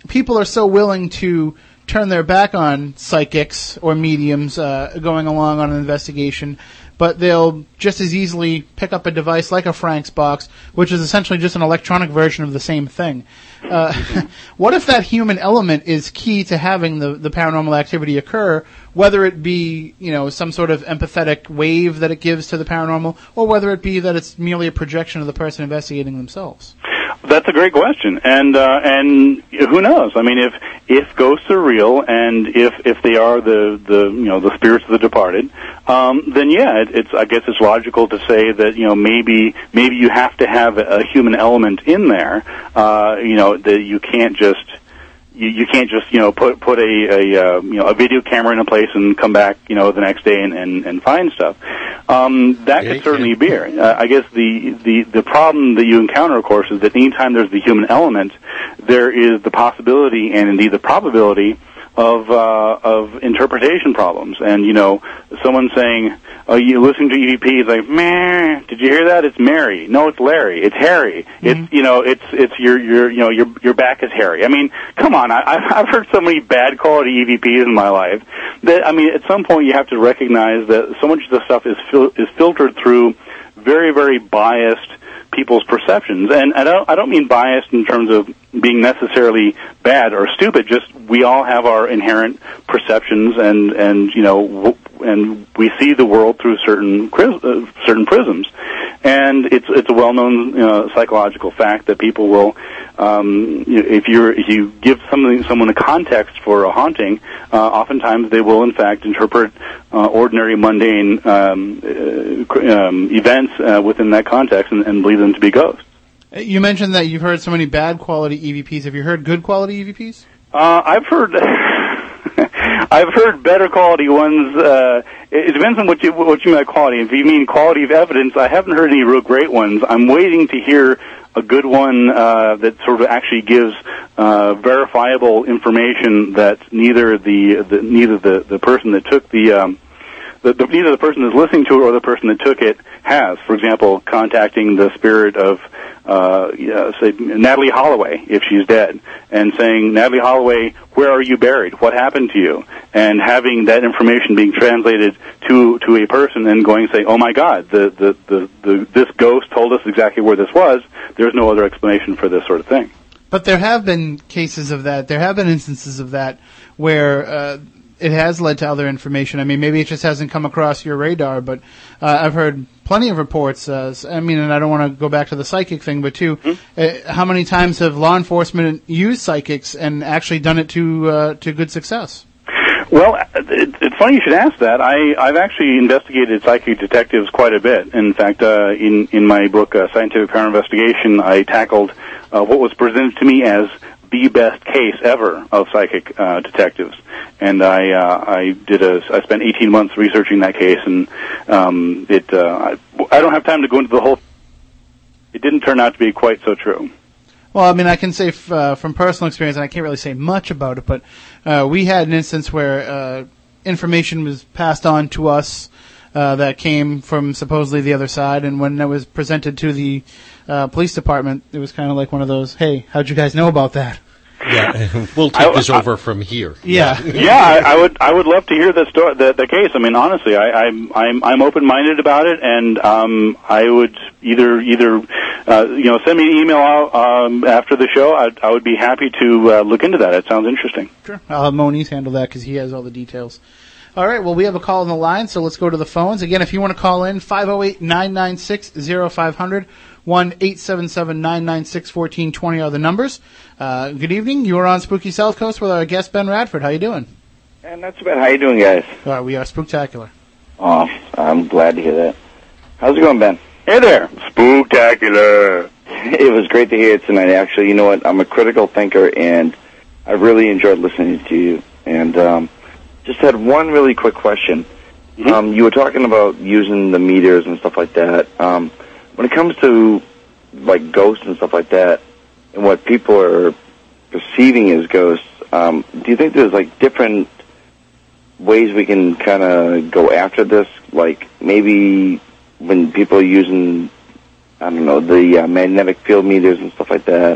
people are so willing to turn their back on psychics or mediums uh, going along on an investigation, but they'll just as easily pick up a device like a Frank's box, which is essentially just an electronic version of the same thing. Uh, what if that human element is key to having the, the paranormal activity occur, whether it be, you know, some sort of empathetic wave that it gives to the paranormal, or whether it be that it's merely a projection of the person investigating themselves? That's a great question, and uh, and who knows? I mean, if if ghosts are real, and if, if they are the, the you know the spirits of the departed, um, then yeah, it, it's I guess it's logical to say that you know maybe maybe you have to have a human element in there. Uh, you know that you can't just you, you can't just, you know, put put a, a uh, you know, a video camera in a place and come back, you know, the next day and, and, and find stuff. Um, that yeah, could certainly can. be it. Uh, I guess the, the, the problem that you encounter, of course, is that anytime there's the human element, there is the possibility and indeed the probability of uh, of interpretation problems. And, you know, someone saying, oh, you listening to E V P, it's like, meh, did you hear that? It's Mary. No, it's Larry. It's Harry. Mm-hmm. It's, you know, it's, it's your, your, you know, your, your back is hairy. I mean, come on. I, I've heard so many bad quality E V Ps in my life that, I mean, at some point you have to recognize that so much of the stuff is fil- is filtered through very, very biased people's perceptions. And I don't, I don't mean biased in terms of being necessarily bad or stupid, just we all have our inherent perceptions and, and you know, w- and we see the world through certain cris- uh, certain prisms. And it's it's a well-known you know, psychological fact that people will, um, you know, if you if you give something, someone a context for a haunting, uh, oftentimes they will, in fact, interpret uh, ordinary, mundane um, uh, um, events uh, within that context and, and believe them to be ghosts. You mentioned that you've heard so many bad quality E V Ps. Have you heard good quality E V Ps? Uh, I've heard I've heard better quality ones. Uh, it depends on what you what you mean by quality. If you mean quality of evidence, I haven't heard any real great ones. I'm waiting to hear a good one uh, that sort of actually gives uh, verifiable information that neither the, the neither the, the person that took the um, The, the, either the person that's listening to it or the person that took it has. For example, contacting the spirit of, uh, you know, say, Natalie Holloway, if she's dead, and saying, Natalie Holloway, where are you buried? What happened to you? And having that information being translated to, to a person and going, say, oh, my God, the, the, the, the, this ghost told us exactly where this was. There's no other explanation for this sort of thing. But there have been cases of that. There have been instances of that where... Uh, it has led to other information. I mean, maybe it just hasn't come across your radar, but uh, I've heard plenty of reports. Uh, I mean, and I don't want to go back to the psychic thing, but, too, mm-hmm. uh, how many times have law enforcement used psychics and actually done it to uh, to good success? Well, it, it's funny you should ask that. I, I've actually investigated psychic detectives quite a bit. In fact, uh, in, in my book, uh, Scientific Paranormal Investigation, I tackled uh, what was presented to me as the best case ever of psychic uh, detectives, and I uh, I did a I spent eighteen months researching that case, and um, it uh, I, I don't have time to go into the whole. It didn't turn out to be quite so true. Well, I mean, I can say f- uh, from personal experience, and I can't really say much about it, but uh, we had an instance where uh, information was passed on to us uh, that came from supposedly the other side, and when it was presented to the Uh, police department, it was kind of like one of those, hey, how'd you guys know about that? Yeah, we'll take I, this I, over I, from here. Yeah, yeah, I, I would, I would love to hear the story, the, the case. I mean, honestly, I, I'm, I'm, I'm open-minded about it, and um, I would either, either, uh, you know, send me an email out um, after the show. I'd, I would be happy to uh, look into that. It sounds interesting. Sure, I'll have Moniz handle that because he has all the details. All right, well, we have a call on the line, so let's go to the phones. Again, if you want to call in, five oh eight, nine nine six, oh five hundred. one eight seven seven nine nine six one four two zero are the numbers. Uh, good evening. You are on Spooky South Coast with our guest, Ben Radford. How you doing? Yeah, not too bad. How you doing, guys? Uh, we are spooktacular. Oh, I'm glad to hear that. How's it going, Ben? Hey there. Spooktacular. It was great to hear it tonight. Actually, you know what? I'm a critical thinker, and I really enjoyed listening to you. And um, just had one really quick question. Mm-hmm. Um, you were talking about using the meters and stuff like that. Um When it comes to, like, ghosts and stuff like that, and what people are perceiving as ghosts, um, do you think there's, like, different ways we can kind of go after this? Like, maybe when people are using, I don't know, the uh, magnetic field meters and stuff like that,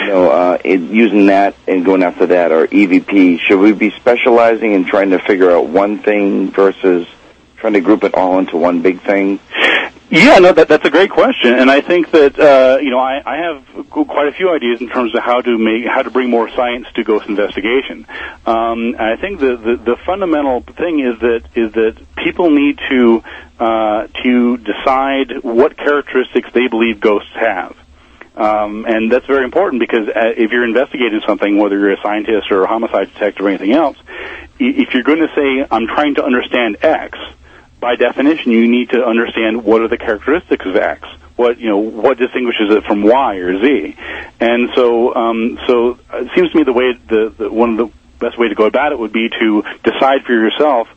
you know, uh, it, using that and going after that, or E V P, should we be specializing in trying to figure out one thing versus trying to group it all into one big thing? Yeah, no, that, that's a great question, and I think that uh, you know I, I have quite a few ideas in terms of how to make how to bring more science to ghost investigation. Um, I think the, the the fundamental thing is that is that people need to uh, to decide what characteristics they believe ghosts have. Um, and that's very important because if you're investigating something, whether you're a scientist or a homicide detective or anything else, if you're going to say I'm trying to understand X, by definition, you need to understand what are the characteristics of X. what, you know, what distinguishes it from Y or Z. And so, um, so it seems to me the way, the, the one of the best way to go about it would be to decide for yourself,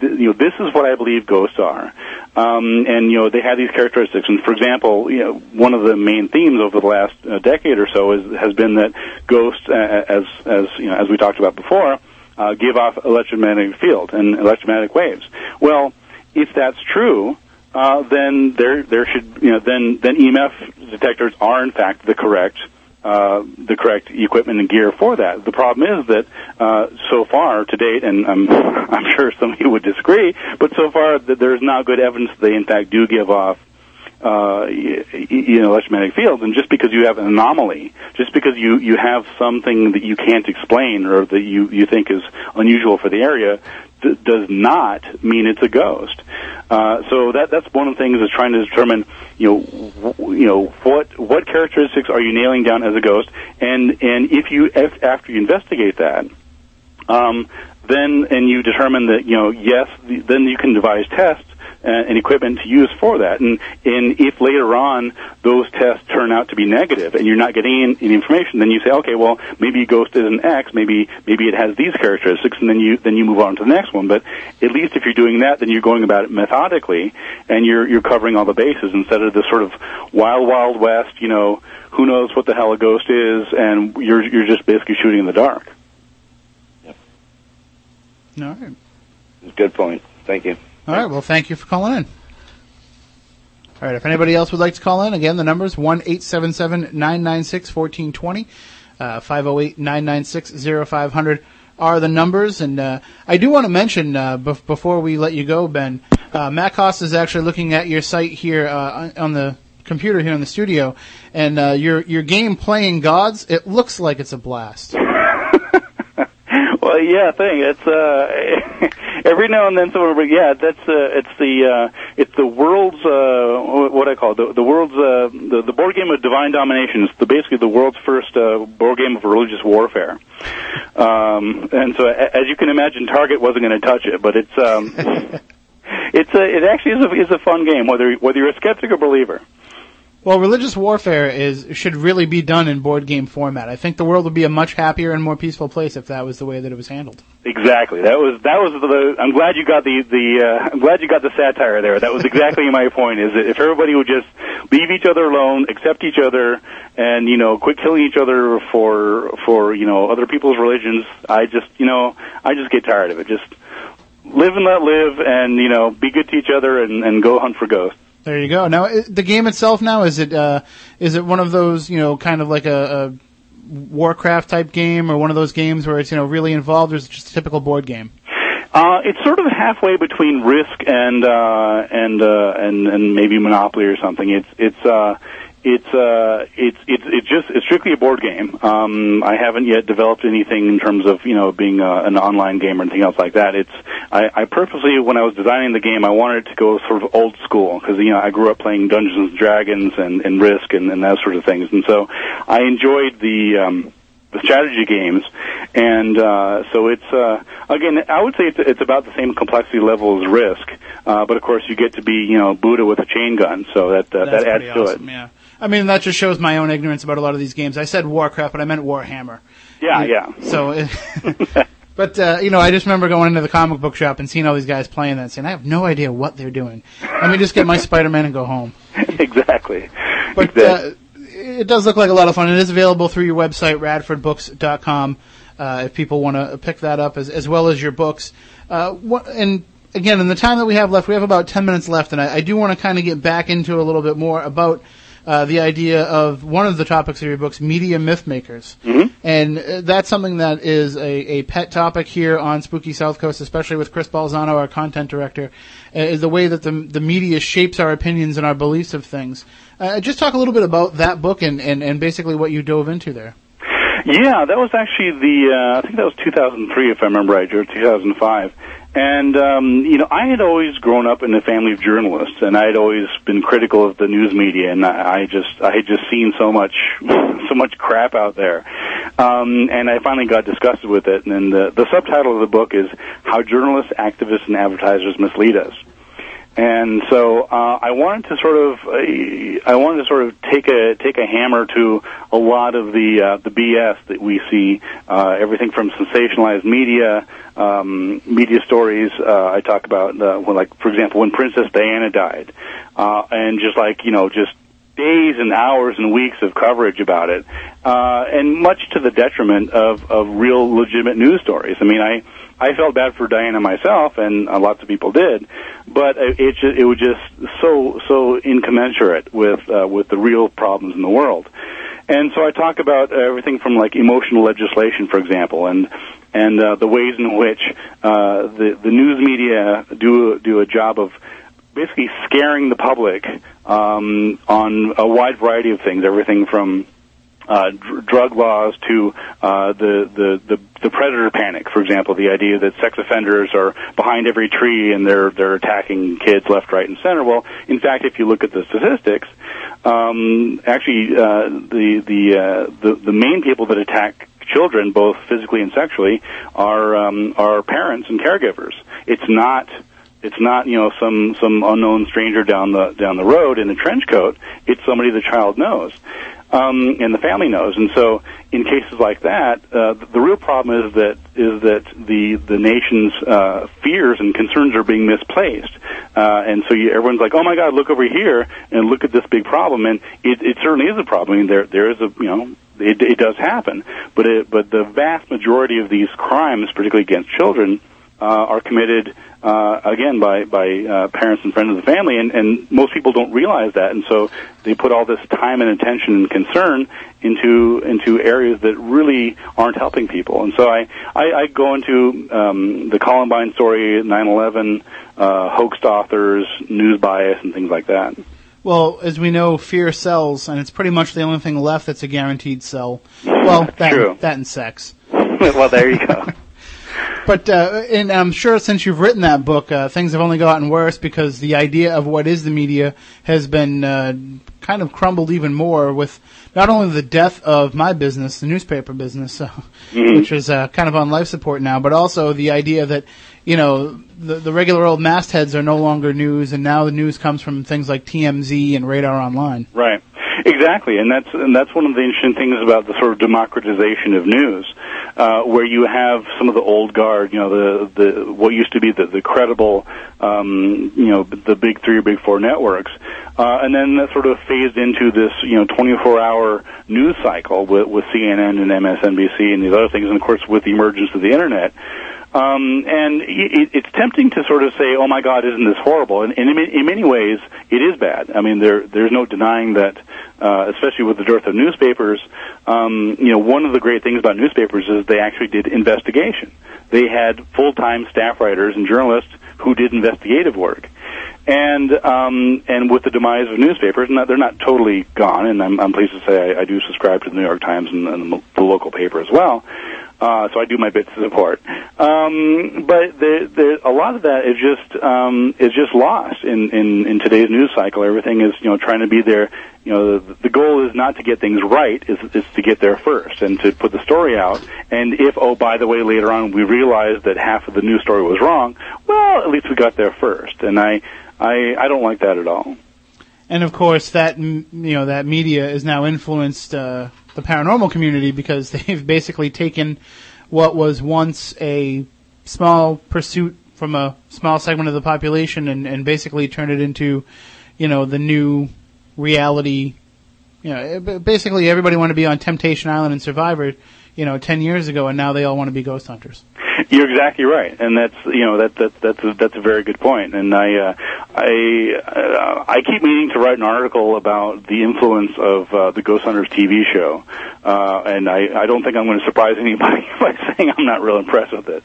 you know, this is what I believe ghosts are. Um, and, you know, they have these characteristics. And, for example, you know, one of the main themes over the last uh, decade or so is, has been that ghosts, uh, as, as, you know, as we talked about before, uh, give off electromagnetic field and electromagnetic waves. Well, if that's true, uh, then there, there should, you know, then, then E M F detectors are, in fact, the correct Uh, the correct equipment and gear for that. The problem is that uh, so far to date, and I'm, I'm sure some of you would disagree, but so far that there's not good evidence that they in fact do give off uh, you know, electromagnetic fields. And just because you have an anomaly, just because you, you have something that you can't explain or that you, you think is unusual for the area, d- does not mean it's a ghost. Uh, so that, that's one of the things is trying to determine, you know, w- you know, what, what characteristics are you nailing down as a ghost? And, and if you, if, after you investigate that, um, then, and you determine that, you know, yes, th- then you can devise tests and equipment to use for that. And, and if later on those tests turn out to be negative and you're not getting any information, then you say, okay, well, maybe ghost is an X, maybe maybe it has these characteristics, and then you then you move on to the next one. But at least if you're doing that, then you're going about it methodically, and you're you're covering all the bases instead of this sort of wild, wild west, you know, who knows what the hell a ghost is, and you're you're just basically shooting in the dark. Yep. All right. Good point. Thank you. All right, well, thank you for calling in. All right, if anybody else would like to call in, again, the number is one eight seven seven nine nine six one four two zero, uh, five oh eight nine nine six oh five hundred are the numbers. And uh, I do want to mention, uh, be- before we let you go, Ben, uh, Matt Costa is actually looking at your site here uh, on the computer here in the studio, and uh, your your game, Playing Gods, it looks like it's a blast. Well, yeah, thing. It's uh, every now and then someone will bring, yeah, that's uh, it's the uh, it's the world's uh, what I call it, the, the world's uh, the, the board game of divine domination. It's the, basically the world's first uh, board game of religious warfare. Um, and so, as you can imagine, Target wasn't going to touch it, but it's um, it's a, it actually is a, is a fun game, whether whether you're a skeptic or believer. Well, religious warfare is should really be done in board game format. I think the world would be a much happier and more peaceful place if that was the way that it was handled. Exactly. That was that was the. I'm glad you got the the. Uh, I'm glad you got the satire there. That was exactly my point. Is that if everybody would just leave each other alone, accept each other, and you know, quit killing each other for for you know other people's religions, I just you know I just get tired of it. Just live and let live, and you know, be good to each other, and, and go hunt for ghosts. There you go. Now, the game itself now, is it uh, is it one of those, you know, kind of like a, a Warcraft-type game or one of those games where it's, you know, really involved, or is it just a typical board game? Uh, it's sort of halfway between Risk and uh, and, uh, and and maybe Monopoly or something. It's it's uh, it's uh, it's it's it's just it's strictly a board game. Um, I haven't yet developed anything in terms of you know being a, an online game or anything else like that. It's I, I purposely when I was designing the game, I wanted it to go sort of old school because you know I grew up playing Dungeons and Dragons and, and Risk and, and that sort of things, and so I enjoyed the. Um, the strategy games, and uh, so it's, uh, again, I would say it's, it's about the same complexity level as Risk, uh, but of course you get to be, you know, Buddha with a chain gun, so that uh, that adds to awesome. It. Yeah. I mean, that just shows my own ignorance about a lot of these games. I said Warcraft, but I meant Warhammer. Yeah, and, yeah. So, it, but, uh, you know, I just remember going into the comic book shop and seeing all these guys playing that and saying, I have no idea what they're doing. Let me just get my Spider-Man and go home. Exactly. But, exactly. Uh, It does look like a lot of fun. It is available through your website, Radford Books dot com, uh, if people want to pick that up, as, as well as your books. Uh, what, and, again, in the time that we have left, we have about ten minutes left, and I, I do want to kind of get back into a little bit more about uh, the idea of one of the topics of your books, Media Mythmakers. Mm-hmm. And uh, that's something that is a, a pet topic here on Spooky South Coast, especially with Chris Balzano, our content director, uh, is the way that the, the media shapes our opinions and our beliefs of things. Uh, just talk a little bit about that book and, and, and basically what you dove into there. Yeah, that was actually the, uh, I think that was two thousand three, if I remember right, or two thousand five. And, um, you know, I had always grown up in a family of journalists, and I had always been critical of the news media, and I, I just, I had just seen so much, so much crap out there. Um, and I finally got disgusted with it, and then the, the subtitle of the book is How Journalists, Activists, and Advertisers Mislead Us. And so uh, I wanted to sort of uh, I wanted to sort of take a take a hammer to a lot of the uh, the B S that we see, uh, everything from sensationalized media um, media stories. Uh, I talk about uh, when, like, for example, when Princess Diana died, uh, and just like you know just. days and hours and weeks of coverage about it, uh, and much to the detriment of, of real legitimate news stories. I mean, I, I felt bad for Diana myself, and uh, lots of people did, but it, it, it was just so so incommensurate with uh, with the real problems in the world. And so I talk about everything from, like, emotional legislation, for example, and and uh, the ways in which uh, the the news media do do a job of basically scaring the public um, on a wide variety of things, everything from uh, dr- drug laws to uh, the, the the the predator panic, for example, the idea that sex offenders are behind every tree and they're they're attacking kids left, right, and center. Well, in fact, if you look at the statistics, um, actually uh, the the, uh, the the main people that attack children, both physically and sexually, are um, are parents and caregivers. It's not. It's not, you know, some, some unknown stranger down the down the road in a trench coat. It's somebody the child knows, um, and the family knows. And so, in cases like that, uh, the, the real problem is that is that the the nation's uh, fears and concerns are being misplaced. Uh, and so, you, everyone's like, "Oh my God, look over here and look at this big problem." And it, it certainly is a problem. I mean, there there is a you know. It, it does happen, but it, but the vast majority of these crimes, particularly against children, uh, are committed. Uh, again, by, by uh, parents and friends of the family, and, and most people don't realize that, and so they put all this time and attention and concern into into areas that really aren't helping people. And so I, I, I go into um, the Columbine story, nine eleven, uh, hoaxed authors, news bias, and things like that. Well, as we know, fear sells, and it's pretty much the only thing left that's a guaranteed sell. Well, that, and, that and sex. Well, there you go. But uh, and I'm sure since you've written that book, uh, things have only gotten worse because the idea of what is the media has been uh, kind of crumbled even more with not only the death of my business, the newspaper business, uh, mm-hmm. which is uh, kind of on life support now, but also the idea that, you know, the, the regular old mastheads are no longer news, and now the news comes from things like T M Z and Radar Online. Right. Exactly, and that's and that's one of the interesting things about the sort of democratization of news, uh, where you have some of the old guard, you know, the the what used to be the, the credible, um, you know, the big three or big four networks, uh, and then that sort of phased into this, you know, twenty-four hour news cycle with, with C N N and M S N B C and these other things, and of course with the emergence of the internet. Um, and it, it's tempting to sort of say, "Oh my God, isn't this horrible?" And, and in, in many ways, it is bad. I mean, there there's no denying that, uh, especially with the dearth of newspapers. Um, you know, one of the great things about newspapers is they actually did investigation. They had full-time staff writers and journalists who did investigative work. And um, and with the demise of newspapers, not, they're not totally gone. And I'm, I'm pleased to say I, I do subscribe to the New York Times and, and the local paper as well. Uh, so I do my bit to support, um, but the, the, a lot of that is just um, is just lost in, in, in today's news cycle. Everything is you know trying to be there. You know the, the goal is not to get things right, is, is to get there first and to put the story out. And if oh by the way later on we realized that half of the news story was wrong, well at least we got there first. And I I, I don't like that at all. And of course that you know that media is now influenced. Uh the paranormal community, because they've basically taken what was once a small pursuit from a small segment of the population and, and basically turned it into, you know, the new reality. You know, basically everybody wanted to be on Temptation Island and Survivor, you know, ten years ago, and now they all want to be ghost hunters. You're exactly right, and that's you know that that that's a, that's a very good point. And I uh, I uh, I keep meaning to write an article about the influence of uh, the Ghost Hunters T V show, uh, and I, I don't think I'm going to surprise anybody by saying I'm not real impressed with it.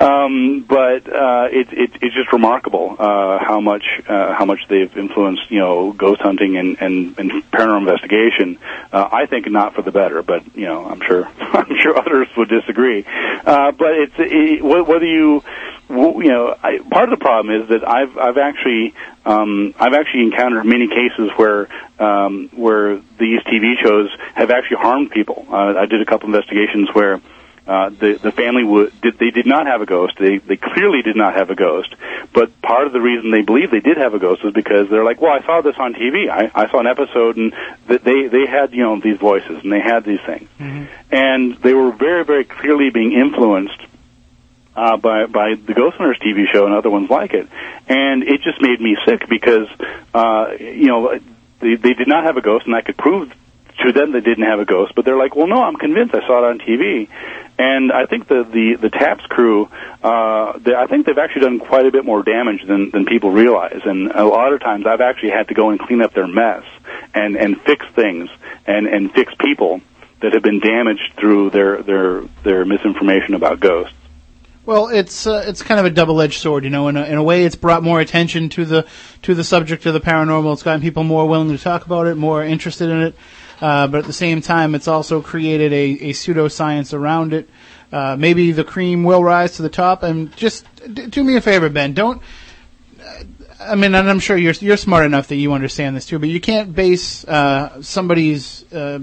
Um, but uh, it, it it's just remarkable uh, how much uh, how much they've influenced you know ghost hunting and and, and paranormal investigation. Uh, I think not for the better, but you know I'm sure I'm sure others would disagree. Uh, but it's It, whether you, you know, I, part of the problem is that I've I've actually um, I've actually encountered many cases where um, where these T V shows have actually harmed people. Uh, I did a couple investigations where Uh, the, the family would, did, they did not have a ghost. They, they clearly did not have a ghost. But part of the reason they believe they did have a ghost was because they're like, well, I saw this on T V. I, I saw an episode, and that they, they had, you know, these voices, and they had these things. Mm-hmm. And they were very, very clearly being influenced uh, by, by the Ghost Hunters T V show and other ones like it. And it just made me sick because, uh, you know, they, they did not have a ghost, and I could prove to them they didn't have a ghost, but they're like, well, no, I'm convinced I saw it on T V. And I think the, the, the TAPS crew, uh, they, I think they've actually done quite a bit more damage than, than people realize. And a lot of times I've actually had to go and clean up their mess and, and fix things and, and fix people that have been damaged through their, their, their misinformation about ghosts. Well, it's uh, it's kind of a double-edged sword, you know. In a, in a way, it's brought more attention to the to the subject of the paranormal. It's gotten people more willing to talk about it, more interested in it. Uh, but at the same time, it's also created a, a pseudoscience around it. Uh, maybe the cream will rise to the top. And just d- do me a favor, Ben. Don't. I mean, and I'm sure you're you're smart enough that you understand this too. But you can't base uh, somebody's Uh,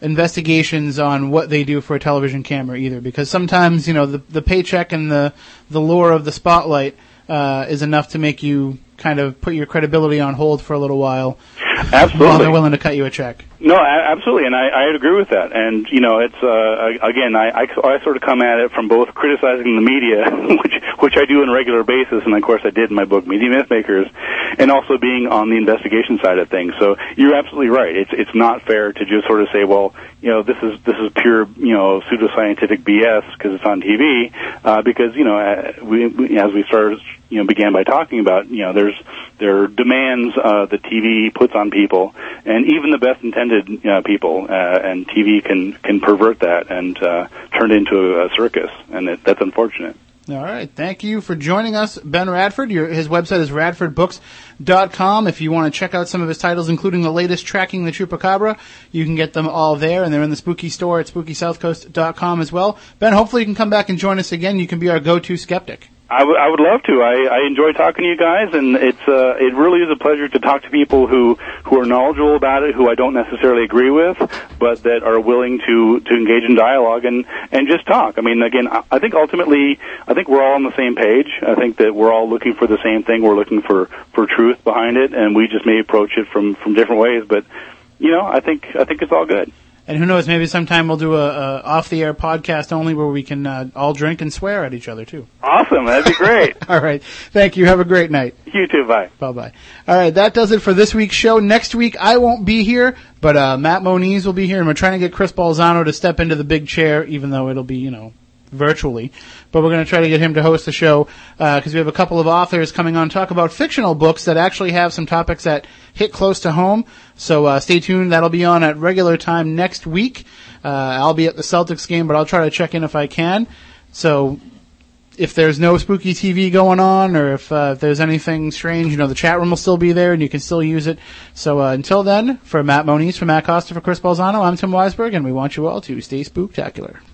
investigations on what they do for a television camera either, because sometimes, you know, the the paycheck and the the lure of the spotlight uh, is enough to make you kind of put your credibility on hold for a little while. Absolutely. While they're willing to cut you a check. No, absolutely, and I, I agree with that. And, you know, it's uh, again, I, I, I sort of come at it from both criticizing the media, which which I do on a regular basis, and of course I did in my book, Media Mythmakers, and also being on the investigation side of things. So you're absolutely right. It's it's not fair to just sort of say, well, you know, this is this is pure, you know, pseudoscientific B S because it's on T V. Uh, because, you know, we, we as we started, you know, began by talking about, you know, there's there are demands uh, that T V puts on people, and even the best intended Uh, people uh, and T V can can pervert that and uh, turn it into a circus, and it, that's unfortunate. All right, thank you for joining us, Ben Radford. Your, his website is Radford Books dot com. If you want to check out some of his titles, including the latest Tracking the Chupacabra, you can get them all there, and they're in the Spooky store at Spooky South Coast dot com as well. Ben, hopefully you can come back and join us again. You can be our go-to skeptic. I, w- I would love to. I, I enjoy talking to you guys, and it's uh, it really is a pleasure to talk to people who, who are knowledgeable about it, who I don't necessarily agree with, but that are willing to, to engage in dialogue and, and just talk. I mean, again, I think ultimately, I think we're all on the same page. I think that we're all looking for the same thing. We're looking for, for truth behind it, and we just may approach it from, from different ways. But, you know, I think I think it's all good. And who knows, maybe sometime we'll do a, a off-the-air podcast only where we can uh, all drink and swear at each other, too. Awesome. That'd be great. All right. Thank you. Have a great night. You too. Bye. Bye-bye. All right. That does it for this week's show. Next week, I won't be here, but uh, Matt Moniz will be here, and we're trying to get Chris Balzano to step into the big chair, even though it'll be, you know, virtually. But we're going to try to get him to host the show because uh, we have a couple of authors coming on talk about fictional books that actually have some topics that hit close to home. So uh, stay tuned. That'll be on at regular time next week. Uh, I'll be at the Celtics game, but I'll try to check in if I can. So if there's no Spooky T V going on, or if, uh, if there's anything strange, you know, the chat room will still be there and you can still use it. So uh, until then, for Matt Moniz, for Matt Costa, for Chris Balzano, I'm Tim Weisberg, and we want you all to stay spooktacular.